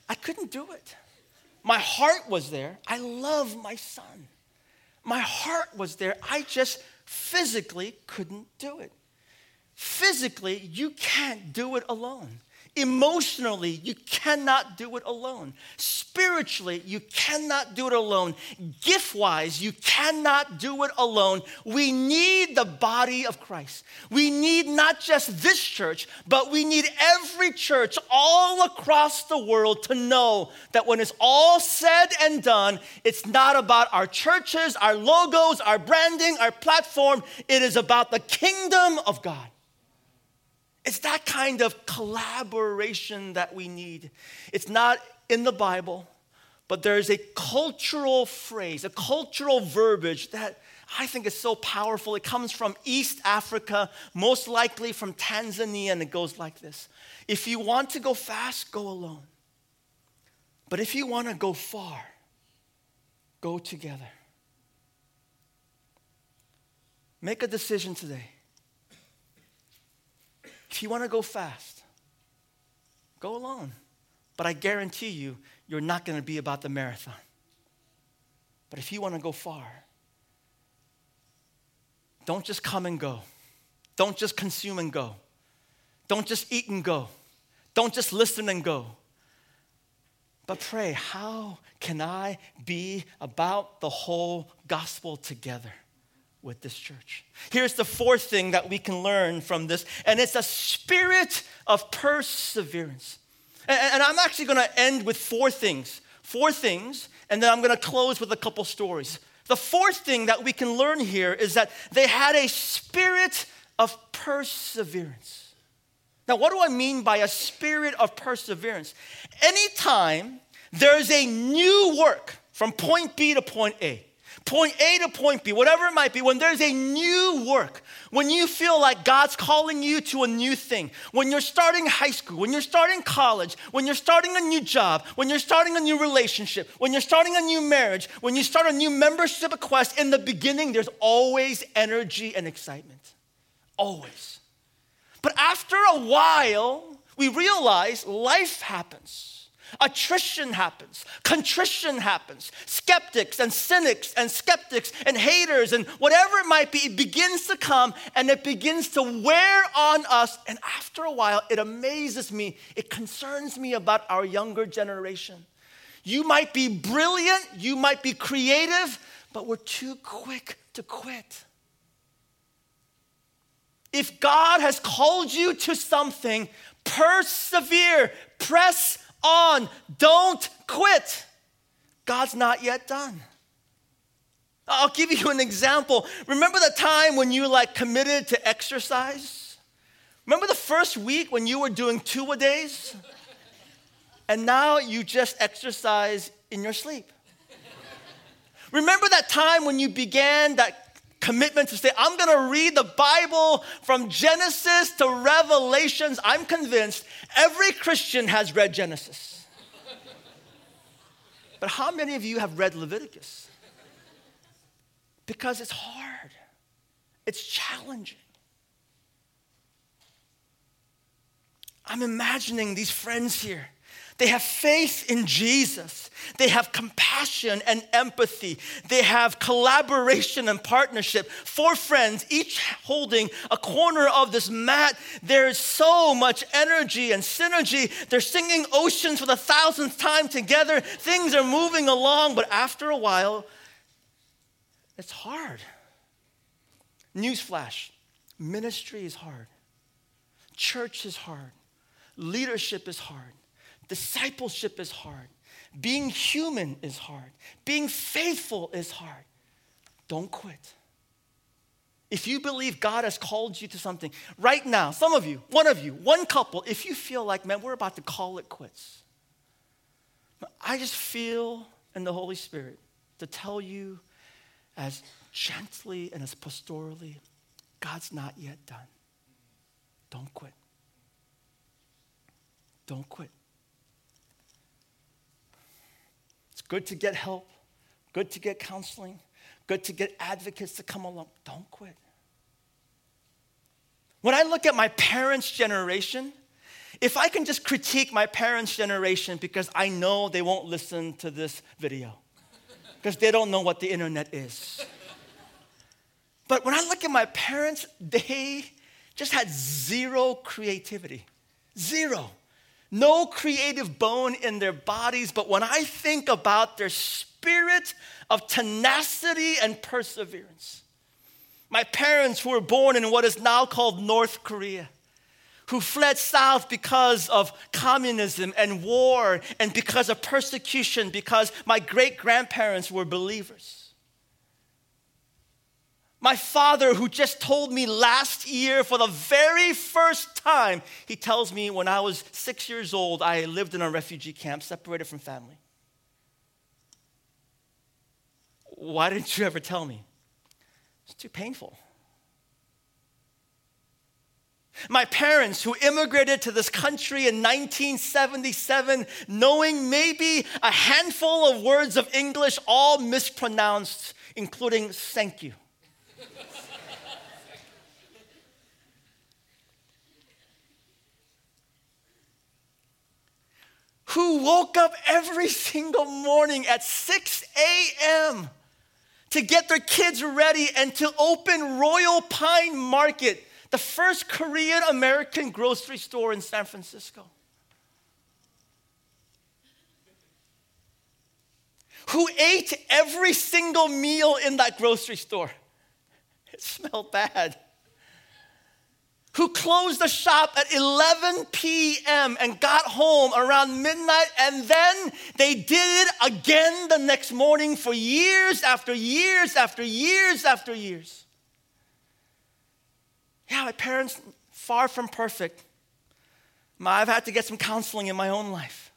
I couldn't do it. My heart was there. I love my son. My heart was there. I just physically couldn't do it. Physically, you can't do it alone. Emotionally, you cannot do it alone. Spiritually, you cannot do it alone. Gift-wise, you cannot do it alone. We need the body of Christ. We need not just this church, but we need every church all across the world to know that when it's all said and done, it's not about our churches, our logos, our branding, our platform. It is about the kingdom of God. It's that kind of collaboration that we need. It's not in the Bible, but there's a cultural phrase, a cultural verbiage that I think is so powerful. It comes from East Africa, most likely from Tanzania, and it goes like this. If you want to go fast, go alone. But if you want to go far, go together. Make a decision today. If you want to go fast, go alone. But I guarantee you, you're not going to be about the marathon. But if you want to go far, don't just come and go. Don't just consume and go. Don't just eat and go. Don't just listen and go. But pray, how can I be about the whole gospel together with this church? Here's the fourth thing that we can learn from this, and it's a spirit of perseverance. And I'm actually going to end with four things, and then I'm going to close with a couple stories. The fourth thing that we can learn here is that they had a spirit of perseverance. Now, what do I mean by a spirit of perseverance? Anytime there's a new work from point B to point A, point A to point B, whatever it might be, when there's a new work, when you feel like God's calling you to a new thing, when you're starting high school, when you're starting college, when you're starting a new job, when you're starting a new relationship, when you're starting a new marriage, when you start a new membership at Quest, in the beginning, there's always energy and excitement. Always. But after a while, we realize life happens. Attrition happens, contrition happens, cynics and haters and whatever it might be, it begins to come and it begins to wear on us. And after a while, it amazes me, it concerns me about our younger generation. You might be brilliant, you might be creative, but we're too quick to quit. If God has called you to something, persevere, press on, don't quit. God's not yet done. I'll give you an example. Remember the time when you committed to exercise? Remember the first week when you were doing 2 a days? And now you just exercise in your sleep. Remember that time when you began that commitment to say, I'm going to read the Bible from Genesis to Revelations. I'm convinced every Christian has read Genesis. But how many of you have read Leviticus? Because it's hard. It's challenging. I'm imagining these friends here. They have faith in Jesus. They have compassion and empathy. They have collaboration and partnership. 4 friends, each holding a corner of this mat. There is so much energy and synergy. They're singing Oceans for the 1000th time together. Things are moving along, but after a while, it's hard. Newsflash, ministry is hard. Church is hard. Leadership is hard. Discipleship is hard. Being human is hard. Being faithful is hard. Don't quit. If you believe God has called you to something, right now, some of you, one of you, one couple, if you feel like, man, we're about to call it quits, I just feel in the Holy Spirit to tell you as gently and as pastorally, God's not yet done. Don't quit. Don't quit. Good to get help, good to get counseling, good to get advocates to come along. Don't quit. When I look at my parents' generation, if I can just critique my parents' generation, because I know they won't listen to this video, because they don't know what the internet is. But when I look at my parents, they just had zero creativity. Zero. No creative bone in their bodies. But when I think about their spirit of tenacity and perseverance, my parents who were born in what is now called North Korea, who fled south because of communism and war and because of persecution, because my great-grandparents were believers. My father, who just told me last year for the very first time, he tells me when I was 6 years old, I lived in a refugee camp, separated from family. Why didn't you ever tell me? It's too painful. My parents, who immigrated to this country in 1977, knowing maybe a handful of words of English, all mispronounced, including thank you. Who woke up every single morning at 6 a.m. to get their kids ready and to open Royal Pine Market, the first Korean-American grocery store in San Francisco. Who ate every single meal in that grocery store. It smelled bad. Who closed the shop at 11 p.m. and got home around midnight, and then they did it again the next morning for years after years after years after years. Yeah, my parents, far from perfect. I've had to get some counseling in my own life.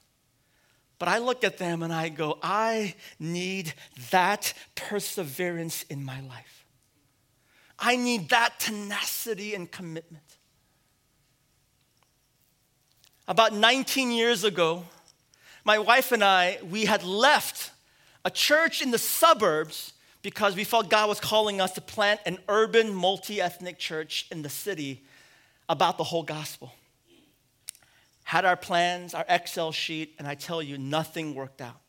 But I look at them and I go, I need that perseverance in my life. I need that tenacity and commitment. About 19 years ago, my wife and I, we had left a church in the suburbs because we felt God was calling us to plant an urban, multi-ethnic church in the city about the whole gospel. Had our plans, our Excel sheet, and I tell you, nothing worked out.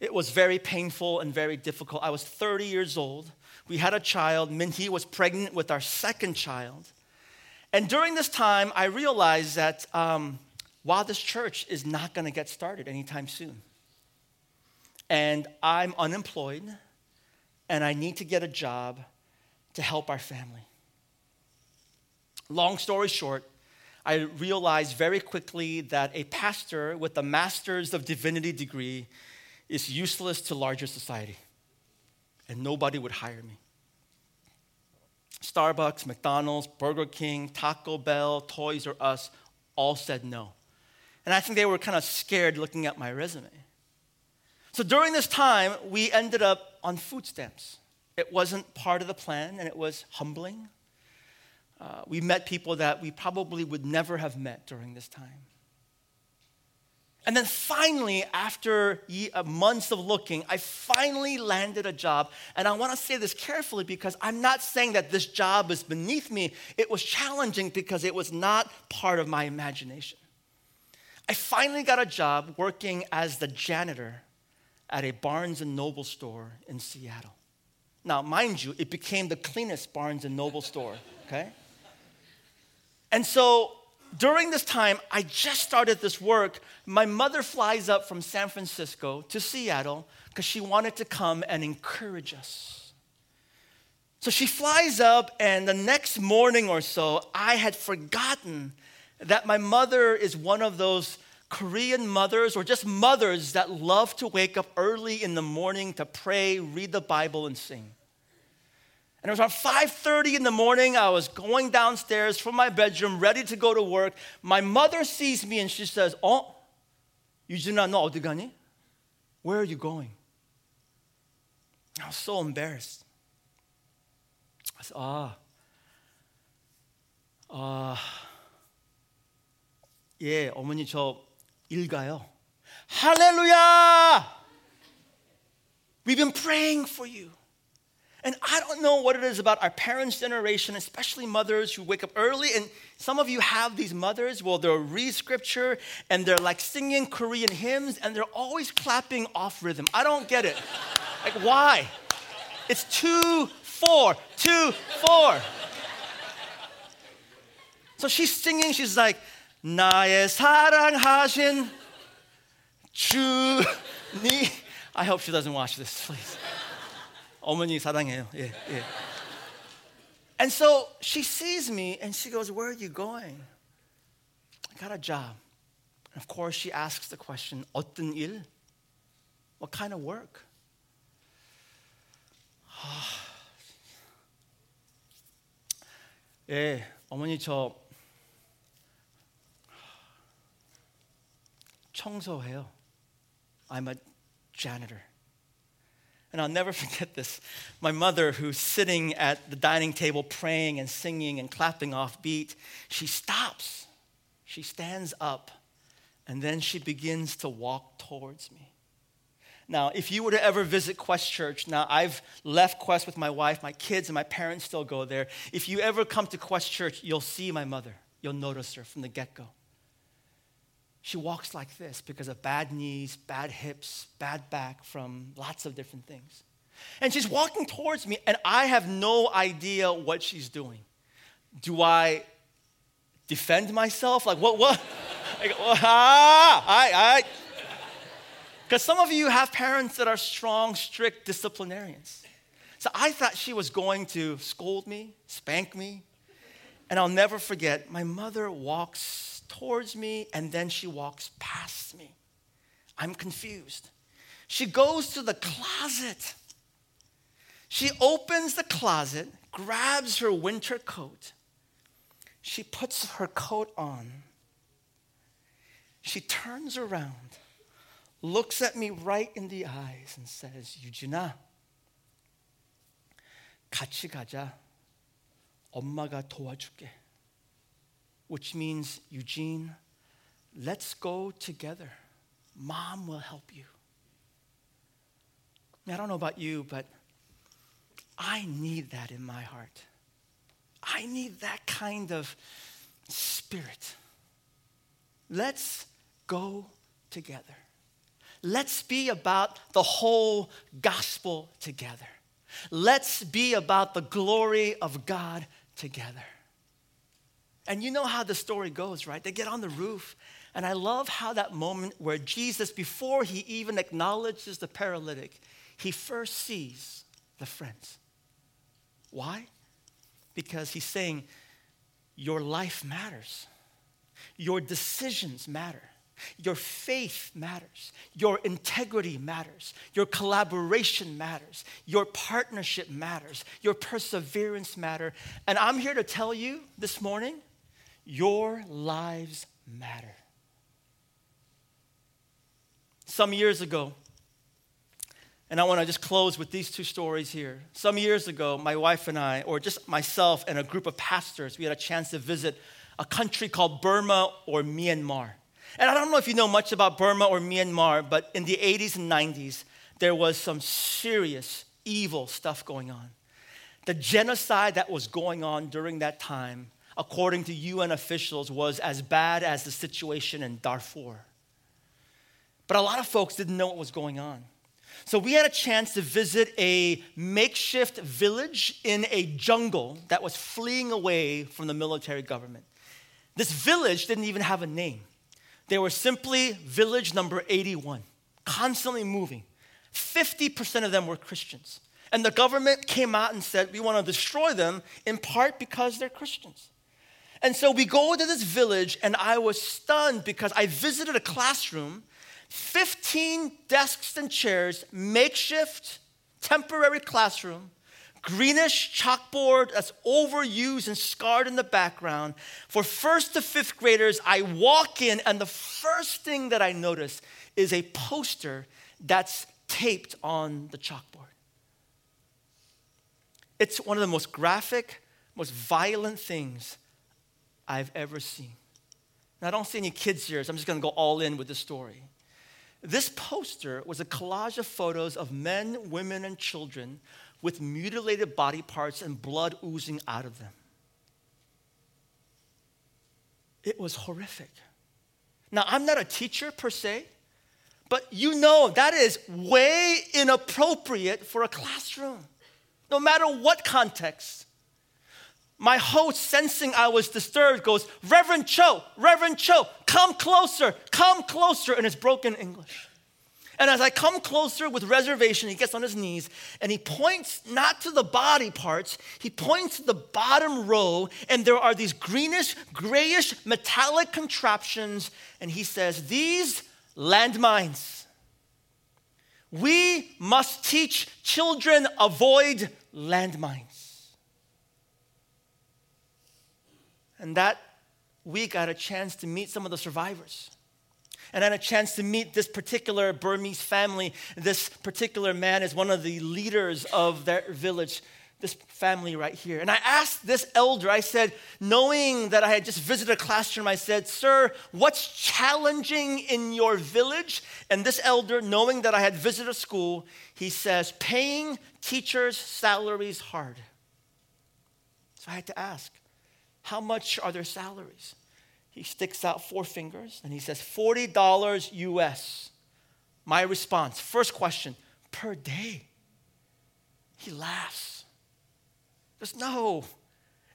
It was very painful and very difficult. I was 30 years old. We had a child. Minhee was pregnant with our second child. And during this time, I realized that wow, this church is not going to get started anytime soon. And I'm unemployed, and I need to get a job to help our family. Long story short, I realized very quickly that a pastor with a Master's of Divinity degree is useless to larger society. And nobody would hire me. Starbucks, McDonald's, Burger King, Taco Bell, Toys R Us, all said no. And I think they were kind of scared looking at my resume. So during this time, we ended up on food stamps. It wasn't part of the plan, and it was humbling. We met people that we probably would never have met during this time. And then finally, after months of looking, I finally landed a job. And I want to say this carefully because I'm not saying that this job is beneath me. It was challenging because it was not part of my imagination. I finally got a job working as the janitor at a Barnes and Noble store in Seattle. Now, mind you, it became the cleanest Barnes and Noble store, okay? And so during this time, I just started this work. My mother flies up from San Francisco to Seattle because she wanted to come and encourage us. So she flies up, and the next morning or so, I had forgotten that my mother is one of those Korean mothers or just mothers that love to wake up early in the morning to pray, read the Bible, and sing. And it was around 5:30 in the morning. I was going downstairs from my bedroom, ready to go to work. My mother sees me and she says, "Oh, Eugene-a, no 어디 가니? Where are you going?" I was so embarrassed. I said, 예, 어머니 저 일 가요." Hallelujah! We've been praying for you. And I don't know what it is about our parents' generation, especially mothers who wake up early. And some of you have these mothers. Well, they'll read scripture, and they're like singing Korean hymns, and they're always clapping off rhythm. I don't get it. Like, why? It's 2-4, 2-4. So she's singing, she's like, 나의 사랑하신 주님. I hope she doesn't watch this, please. 어머니 사랑해요. Yeah, yeah. And so she sees me and she goes, where are you going? I got a job. And of course, she asks the question, 어떤 일? What kind of work? 예, 어머니 저 청소해요. I'm a janitor. And I'll never forget this. My mother, who's sitting at the dining table praying and singing and clapping off beat, she stops. She stands up, and then she begins to walk towards me. Now, if you were to ever visit Quest Church, now I've left Quest with my wife, my kids, and my parents still go there. If you ever come to Quest Church, you'll see my mother. You'll notice her from the get-go. She walks like this because of bad knees, bad hips, bad back from lots of different things. And she's walking towards me, and I have no idea what she's doing. Do I defend myself? Like, what? Like, I. Because some of you have parents that are strong, strict disciplinarians. So I thought she was going to scold me, spank me. And I'll never forget, my mother walks towards me, and then she walks past me. I'm confused. She goes to the closet. She opens the closet, grabs her winter coat. She puts her coat on. She turns around, looks at me right in the eyes, and says, 유진아, 같이 가자. 엄마가 도와줄게. Which means, Eugene, let's go together. Mom will help you. I don't know about you, but I need that in my heart. I need that kind of spirit. Let's go together. Let's be about the whole gospel together. Let's be about the glory of God together. And you know how the story goes, right? They get on the roof. And I love how that moment where Jesus, before he even acknowledges the paralytic, he first sees the friends. Why? Because he's saying, your life matters. Your decisions matter. Your faith matters. Your integrity matters. Your collaboration matters. Your partnership matters. Your perseverance matters. And I'm here to tell you this morning, your lives matter. Some years ago, and I want to just close with these two stories here. Some years ago, my wife and I, or just myself and a group of pastors, we had a chance to visit a country called Burma or Myanmar. And I don't know if you know much about Burma or Myanmar, but in the 80s and 90s, there was some serious evil stuff going on. The genocide that was going on during that time, according to UN officials, was as bad as the situation in Darfur. But a lot of folks didn't know what was going on. So we had a chance to visit a makeshift village in a jungle that was fleeing away from the military government. This village didn't even have a name. They were simply village number 81, constantly moving. 50% of them were Christians. And the government came out and said, we want to destroy them in part because they're Christians. And so we go to this village, and I was stunned because I visited a classroom, 15 desks and chairs, makeshift, temporary classroom, greenish chalkboard that's overused and scarred in the background. For first to fifth graders, I walk in, and the first thing that I notice is a poster that's taped on the chalkboard. It's one of the most graphic, most violent things I've ever seen. Now, I don't see any kids here, so I'm just going to go all in with the story. This poster was a collage of photos of men, women, and children with mutilated body parts and blood oozing out of them. It was horrific. Now, I'm not a teacher per se, but you know that is way inappropriate for a classroom, no matter what context. my host, sensing I was disturbed, goes, Reverend Cho, come closer," in his broken English. And as I come closer with reservation, he gets on his knees and he points not to the body parts, he points to the bottom row, and there are these greenish, grayish, metallic contraptions, and he says, "These landmines. We must teach children avoid landmines." And that week, I had a chance to meet some of the survivors. And I had a chance to meet this particular Burmese family. This particular man is one of the leaders of their village, this family right here. And I asked this elder, I said, knowing that I had just visited a classroom, I said, "Sir, what's challenging in your village?" And this elder, knowing that I had visited a school, he says, "Paying teachers' salaries hard." So I had to ask, "How much are their salaries?" He sticks out four fingers and he says, $40 US. My response, first question, "Per day?" He laughs. There's no.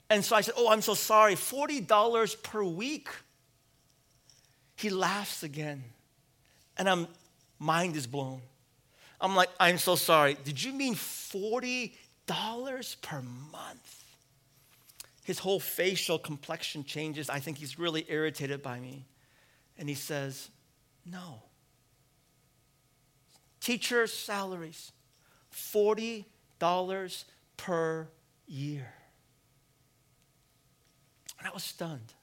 And so I said, "Oh, I'm so sorry, $40 per week." He laughs again. And I'm, mind is blown. I'm like, "I'm so sorry. Did you mean $40 per month?" His whole facial complexion changes. I think he's really irritated by me. And he says, "No. Teacher salaries, $40 per year." And I was stunned.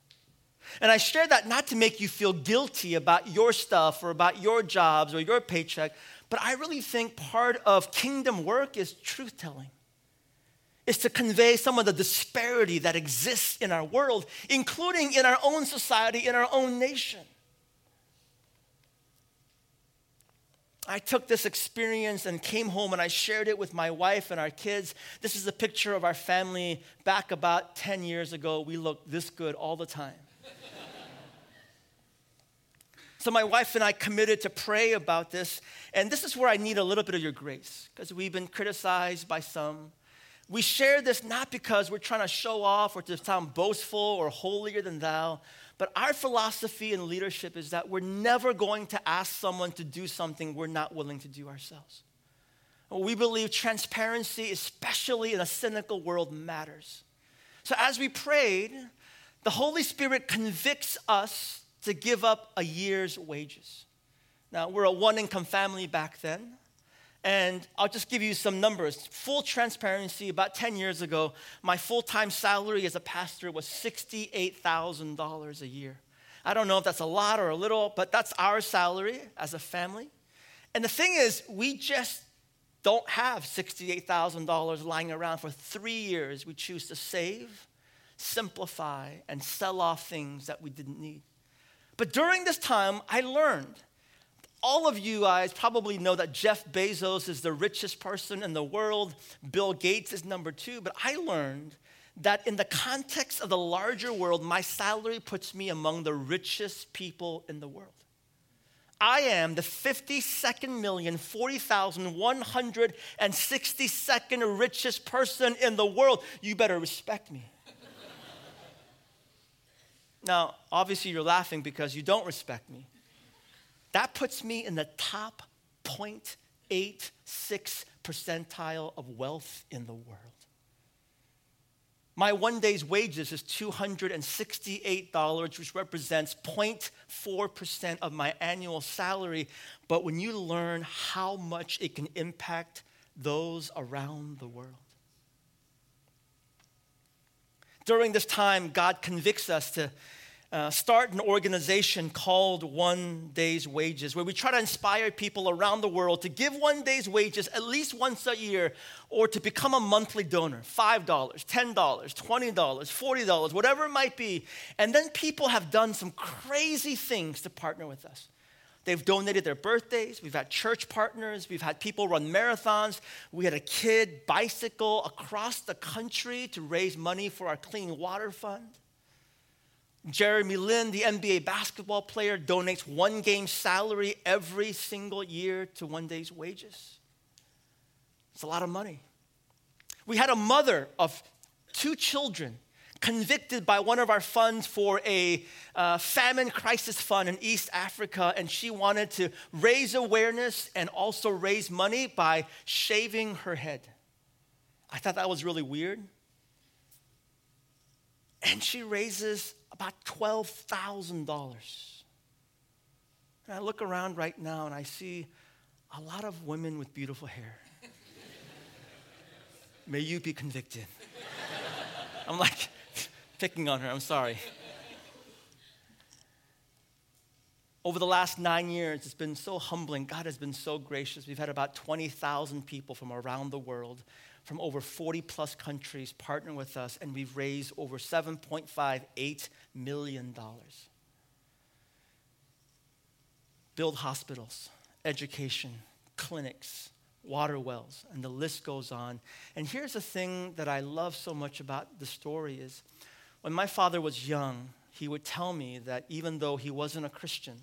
And I share that not to make you feel guilty about your stuff or about your jobs or your paycheck, but I really think part of kingdom work is truth-telling. Is to convey some of the disparity that exists in our world, including in our own society, in our own nation. I took this experience and came home and I shared it with my wife and our kids. This is a picture of our family back about 10 years ago. We looked this good all the time. So my wife and I committed to pray about this. And this is where I need a little bit of your grace, because we've been criticized by some. We share this not because we're trying to show off or to sound boastful or holier than thou, but our philosophy in leadership is that we're never going to ask someone to do something we're not willing to do ourselves. We believe transparency, especially in a cynical world, matters. So as we prayed, the Holy Spirit convicts us to give up a year's wages. Now, we're a one-income family back then. And I'll just give you some numbers. Full transparency, about 10 years ago, my full-time salary as a pastor was $68,000 a year. I don't know if that's a lot or a little, but that's our salary as a family. And the thing is, we just don't have $68,000 lying around for 3 years. We choose to save, simplify, and sell off things that we didn't need. But during this time, I learned. All of you guys probably know that Jeff Bezos is the richest person in the world. Bill Gates is number 2. But I learned that in the context of the larger world, my salary puts me among the richest people in the world. I am the 52,040,162nd richest person in the world. You better respect me. Now, obviously, you're laughing because you don't respect me. That puts me in the top 0.86 percentile of wealth in the world. My one day's wages is $268, which represents 0.4% of my annual salary. But when you learn how much it can impact those around the world. During this time, God convicts us to start an organization called One Day's Wages, where we try to inspire people around the world to give one day's wages at least once a year, or to become a monthly donor, $5, $10, $20, $40, whatever it might be. And then people have done some crazy things to partner with us. They've donated their birthdays. We've had church partners. We've had people run marathons. We had a kid bicycle across the country to raise money for our clean water fund. Jeremy Lin, the NBA basketball player, donates one game salary every single year to one day's wages. It's a lot of money. We had a mother of 2 children convicted by one of our funds for a famine crisis fund in East Africa, and she wanted to raise awareness and also raise money by shaving her head. I thought that was really weird. And she raises about $12,000. And I look around right now and I see a lot of women with beautiful hair. May you be convicted. I'm like picking on her, I'm sorry. Over the last 9 years, it's been so humbling. God has been so gracious. We've had about 20,000 people from around the world, from over 40 plus countries partner with us, and we've raised over $7.58 million. Build hospitals, education, clinics, water wells, and the list goes on. And here's the thing that I love so much about the story is, when my father was young, he would tell me that even though he wasn't a Christian,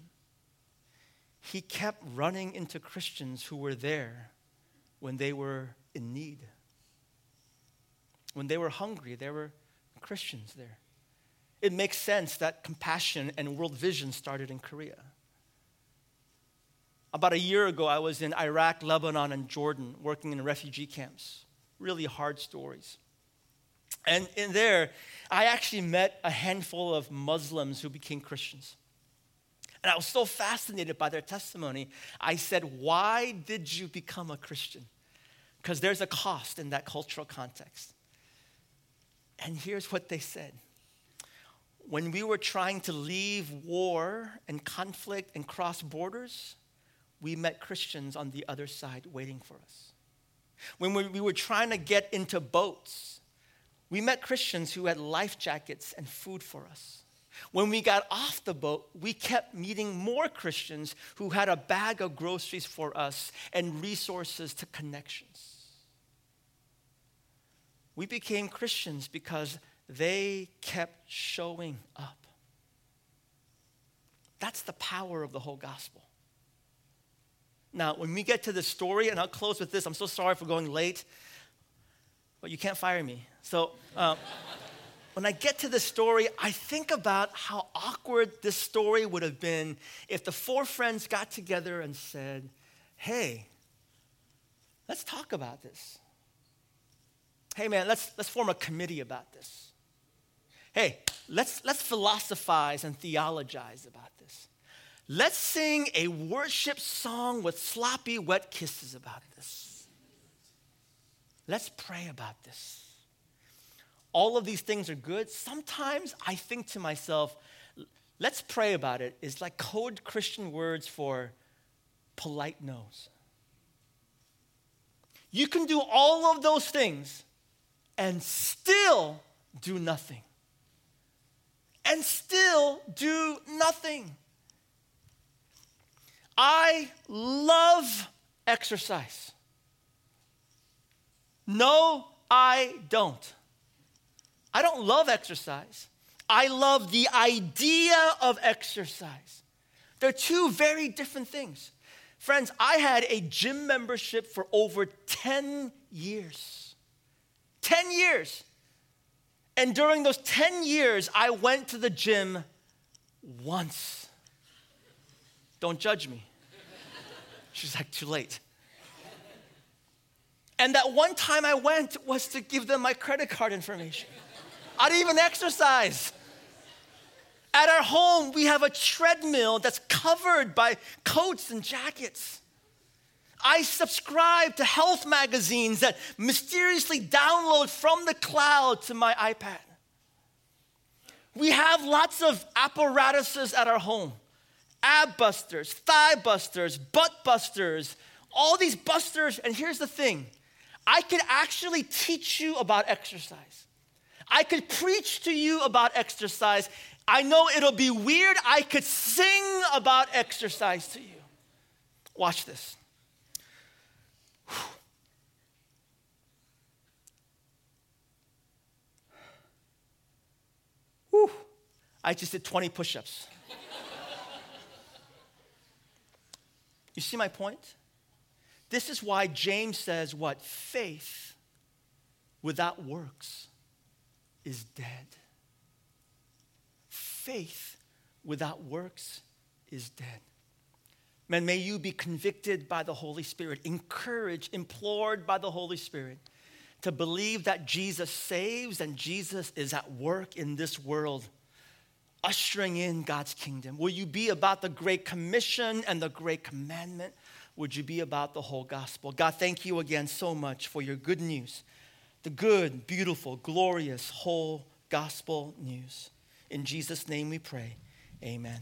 he kept running into Christians who were there when they were in need. When they were hungry, there were Christians there. It makes sense that compassion and world vision started in Korea. About a year ago, I was in Iraq, Lebanon, and Jordan working in refugee camps. Really hard stories. And in there, I actually met a handful of Muslims who became Christians. And I was so fascinated by their testimony. I said, why did you become a Christian? Because there's a cost in that cultural context. And here's what they said. When we were trying to leave war and conflict and cross borders, we met Christians on the other side waiting for us. When we were trying to get into boats, we met Christians who had life jackets and food for us. When we got off the boat, we kept meeting more Christians who had a bag of groceries for us and resources to connections. We became Christians because they kept showing up. That's the power of the whole gospel. Now, when we get to the story, and I'll close with this. I'm so sorry for going late, but you can't fire me. So when I get to the story, I think about how awkward this story would have been if the four friends got together and said, hey, let's talk about this. Hey, man, let's form a committee about this. Hey, let's philosophize and theologize about this. Let's sing a worship song with sloppy, wet kisses about this. Let's pray about this. All of these things are good. Sometimes I think to myself, let's pray about it is like code Christian words for polite no's. You can do all of those things and still do nothing. And still do nothing. I love exercise. No, I don't. I don't love exercise. I love the idea of exercise. They're two very different things. Friends, I had a gym membership for over 10 years. 10 years. And during those 10 years, I went to the gym once. Don't judge me. She's like, too late. And that one time I went was to give them my credit card information. I didn't even exercise. At our home, we have a treadmill that's covered by coats and jackets. I subscribe to health magazines that mysteriously download from the cloud to my iPad. We have lots of apparatuses at our home. Ab busters, thigh busters, butt busters, all these busters. And here's the thing. I could actually teach you about exercise. I could preach to you about exercise. I know it'll be weird. I could sing about exercise to you. Watch this. Whew. I just did 20 push-ups. You see my point? This is why James says what? Faith without works is dead. faith without works is dead. Man, may you be convicted by the Holy Spirit, encouraged, implored by the Holy Spirit to believe that Jesus saves and Jesus is at work in this world, ushering in God's kingdom. Will you be about the Great Commission and the Great Commandment? Would you be about the whole gospel? God, thank you again so much for your good news, the good, beautiful, glorious, whole gospel news. In Jesus' name we pray, amen.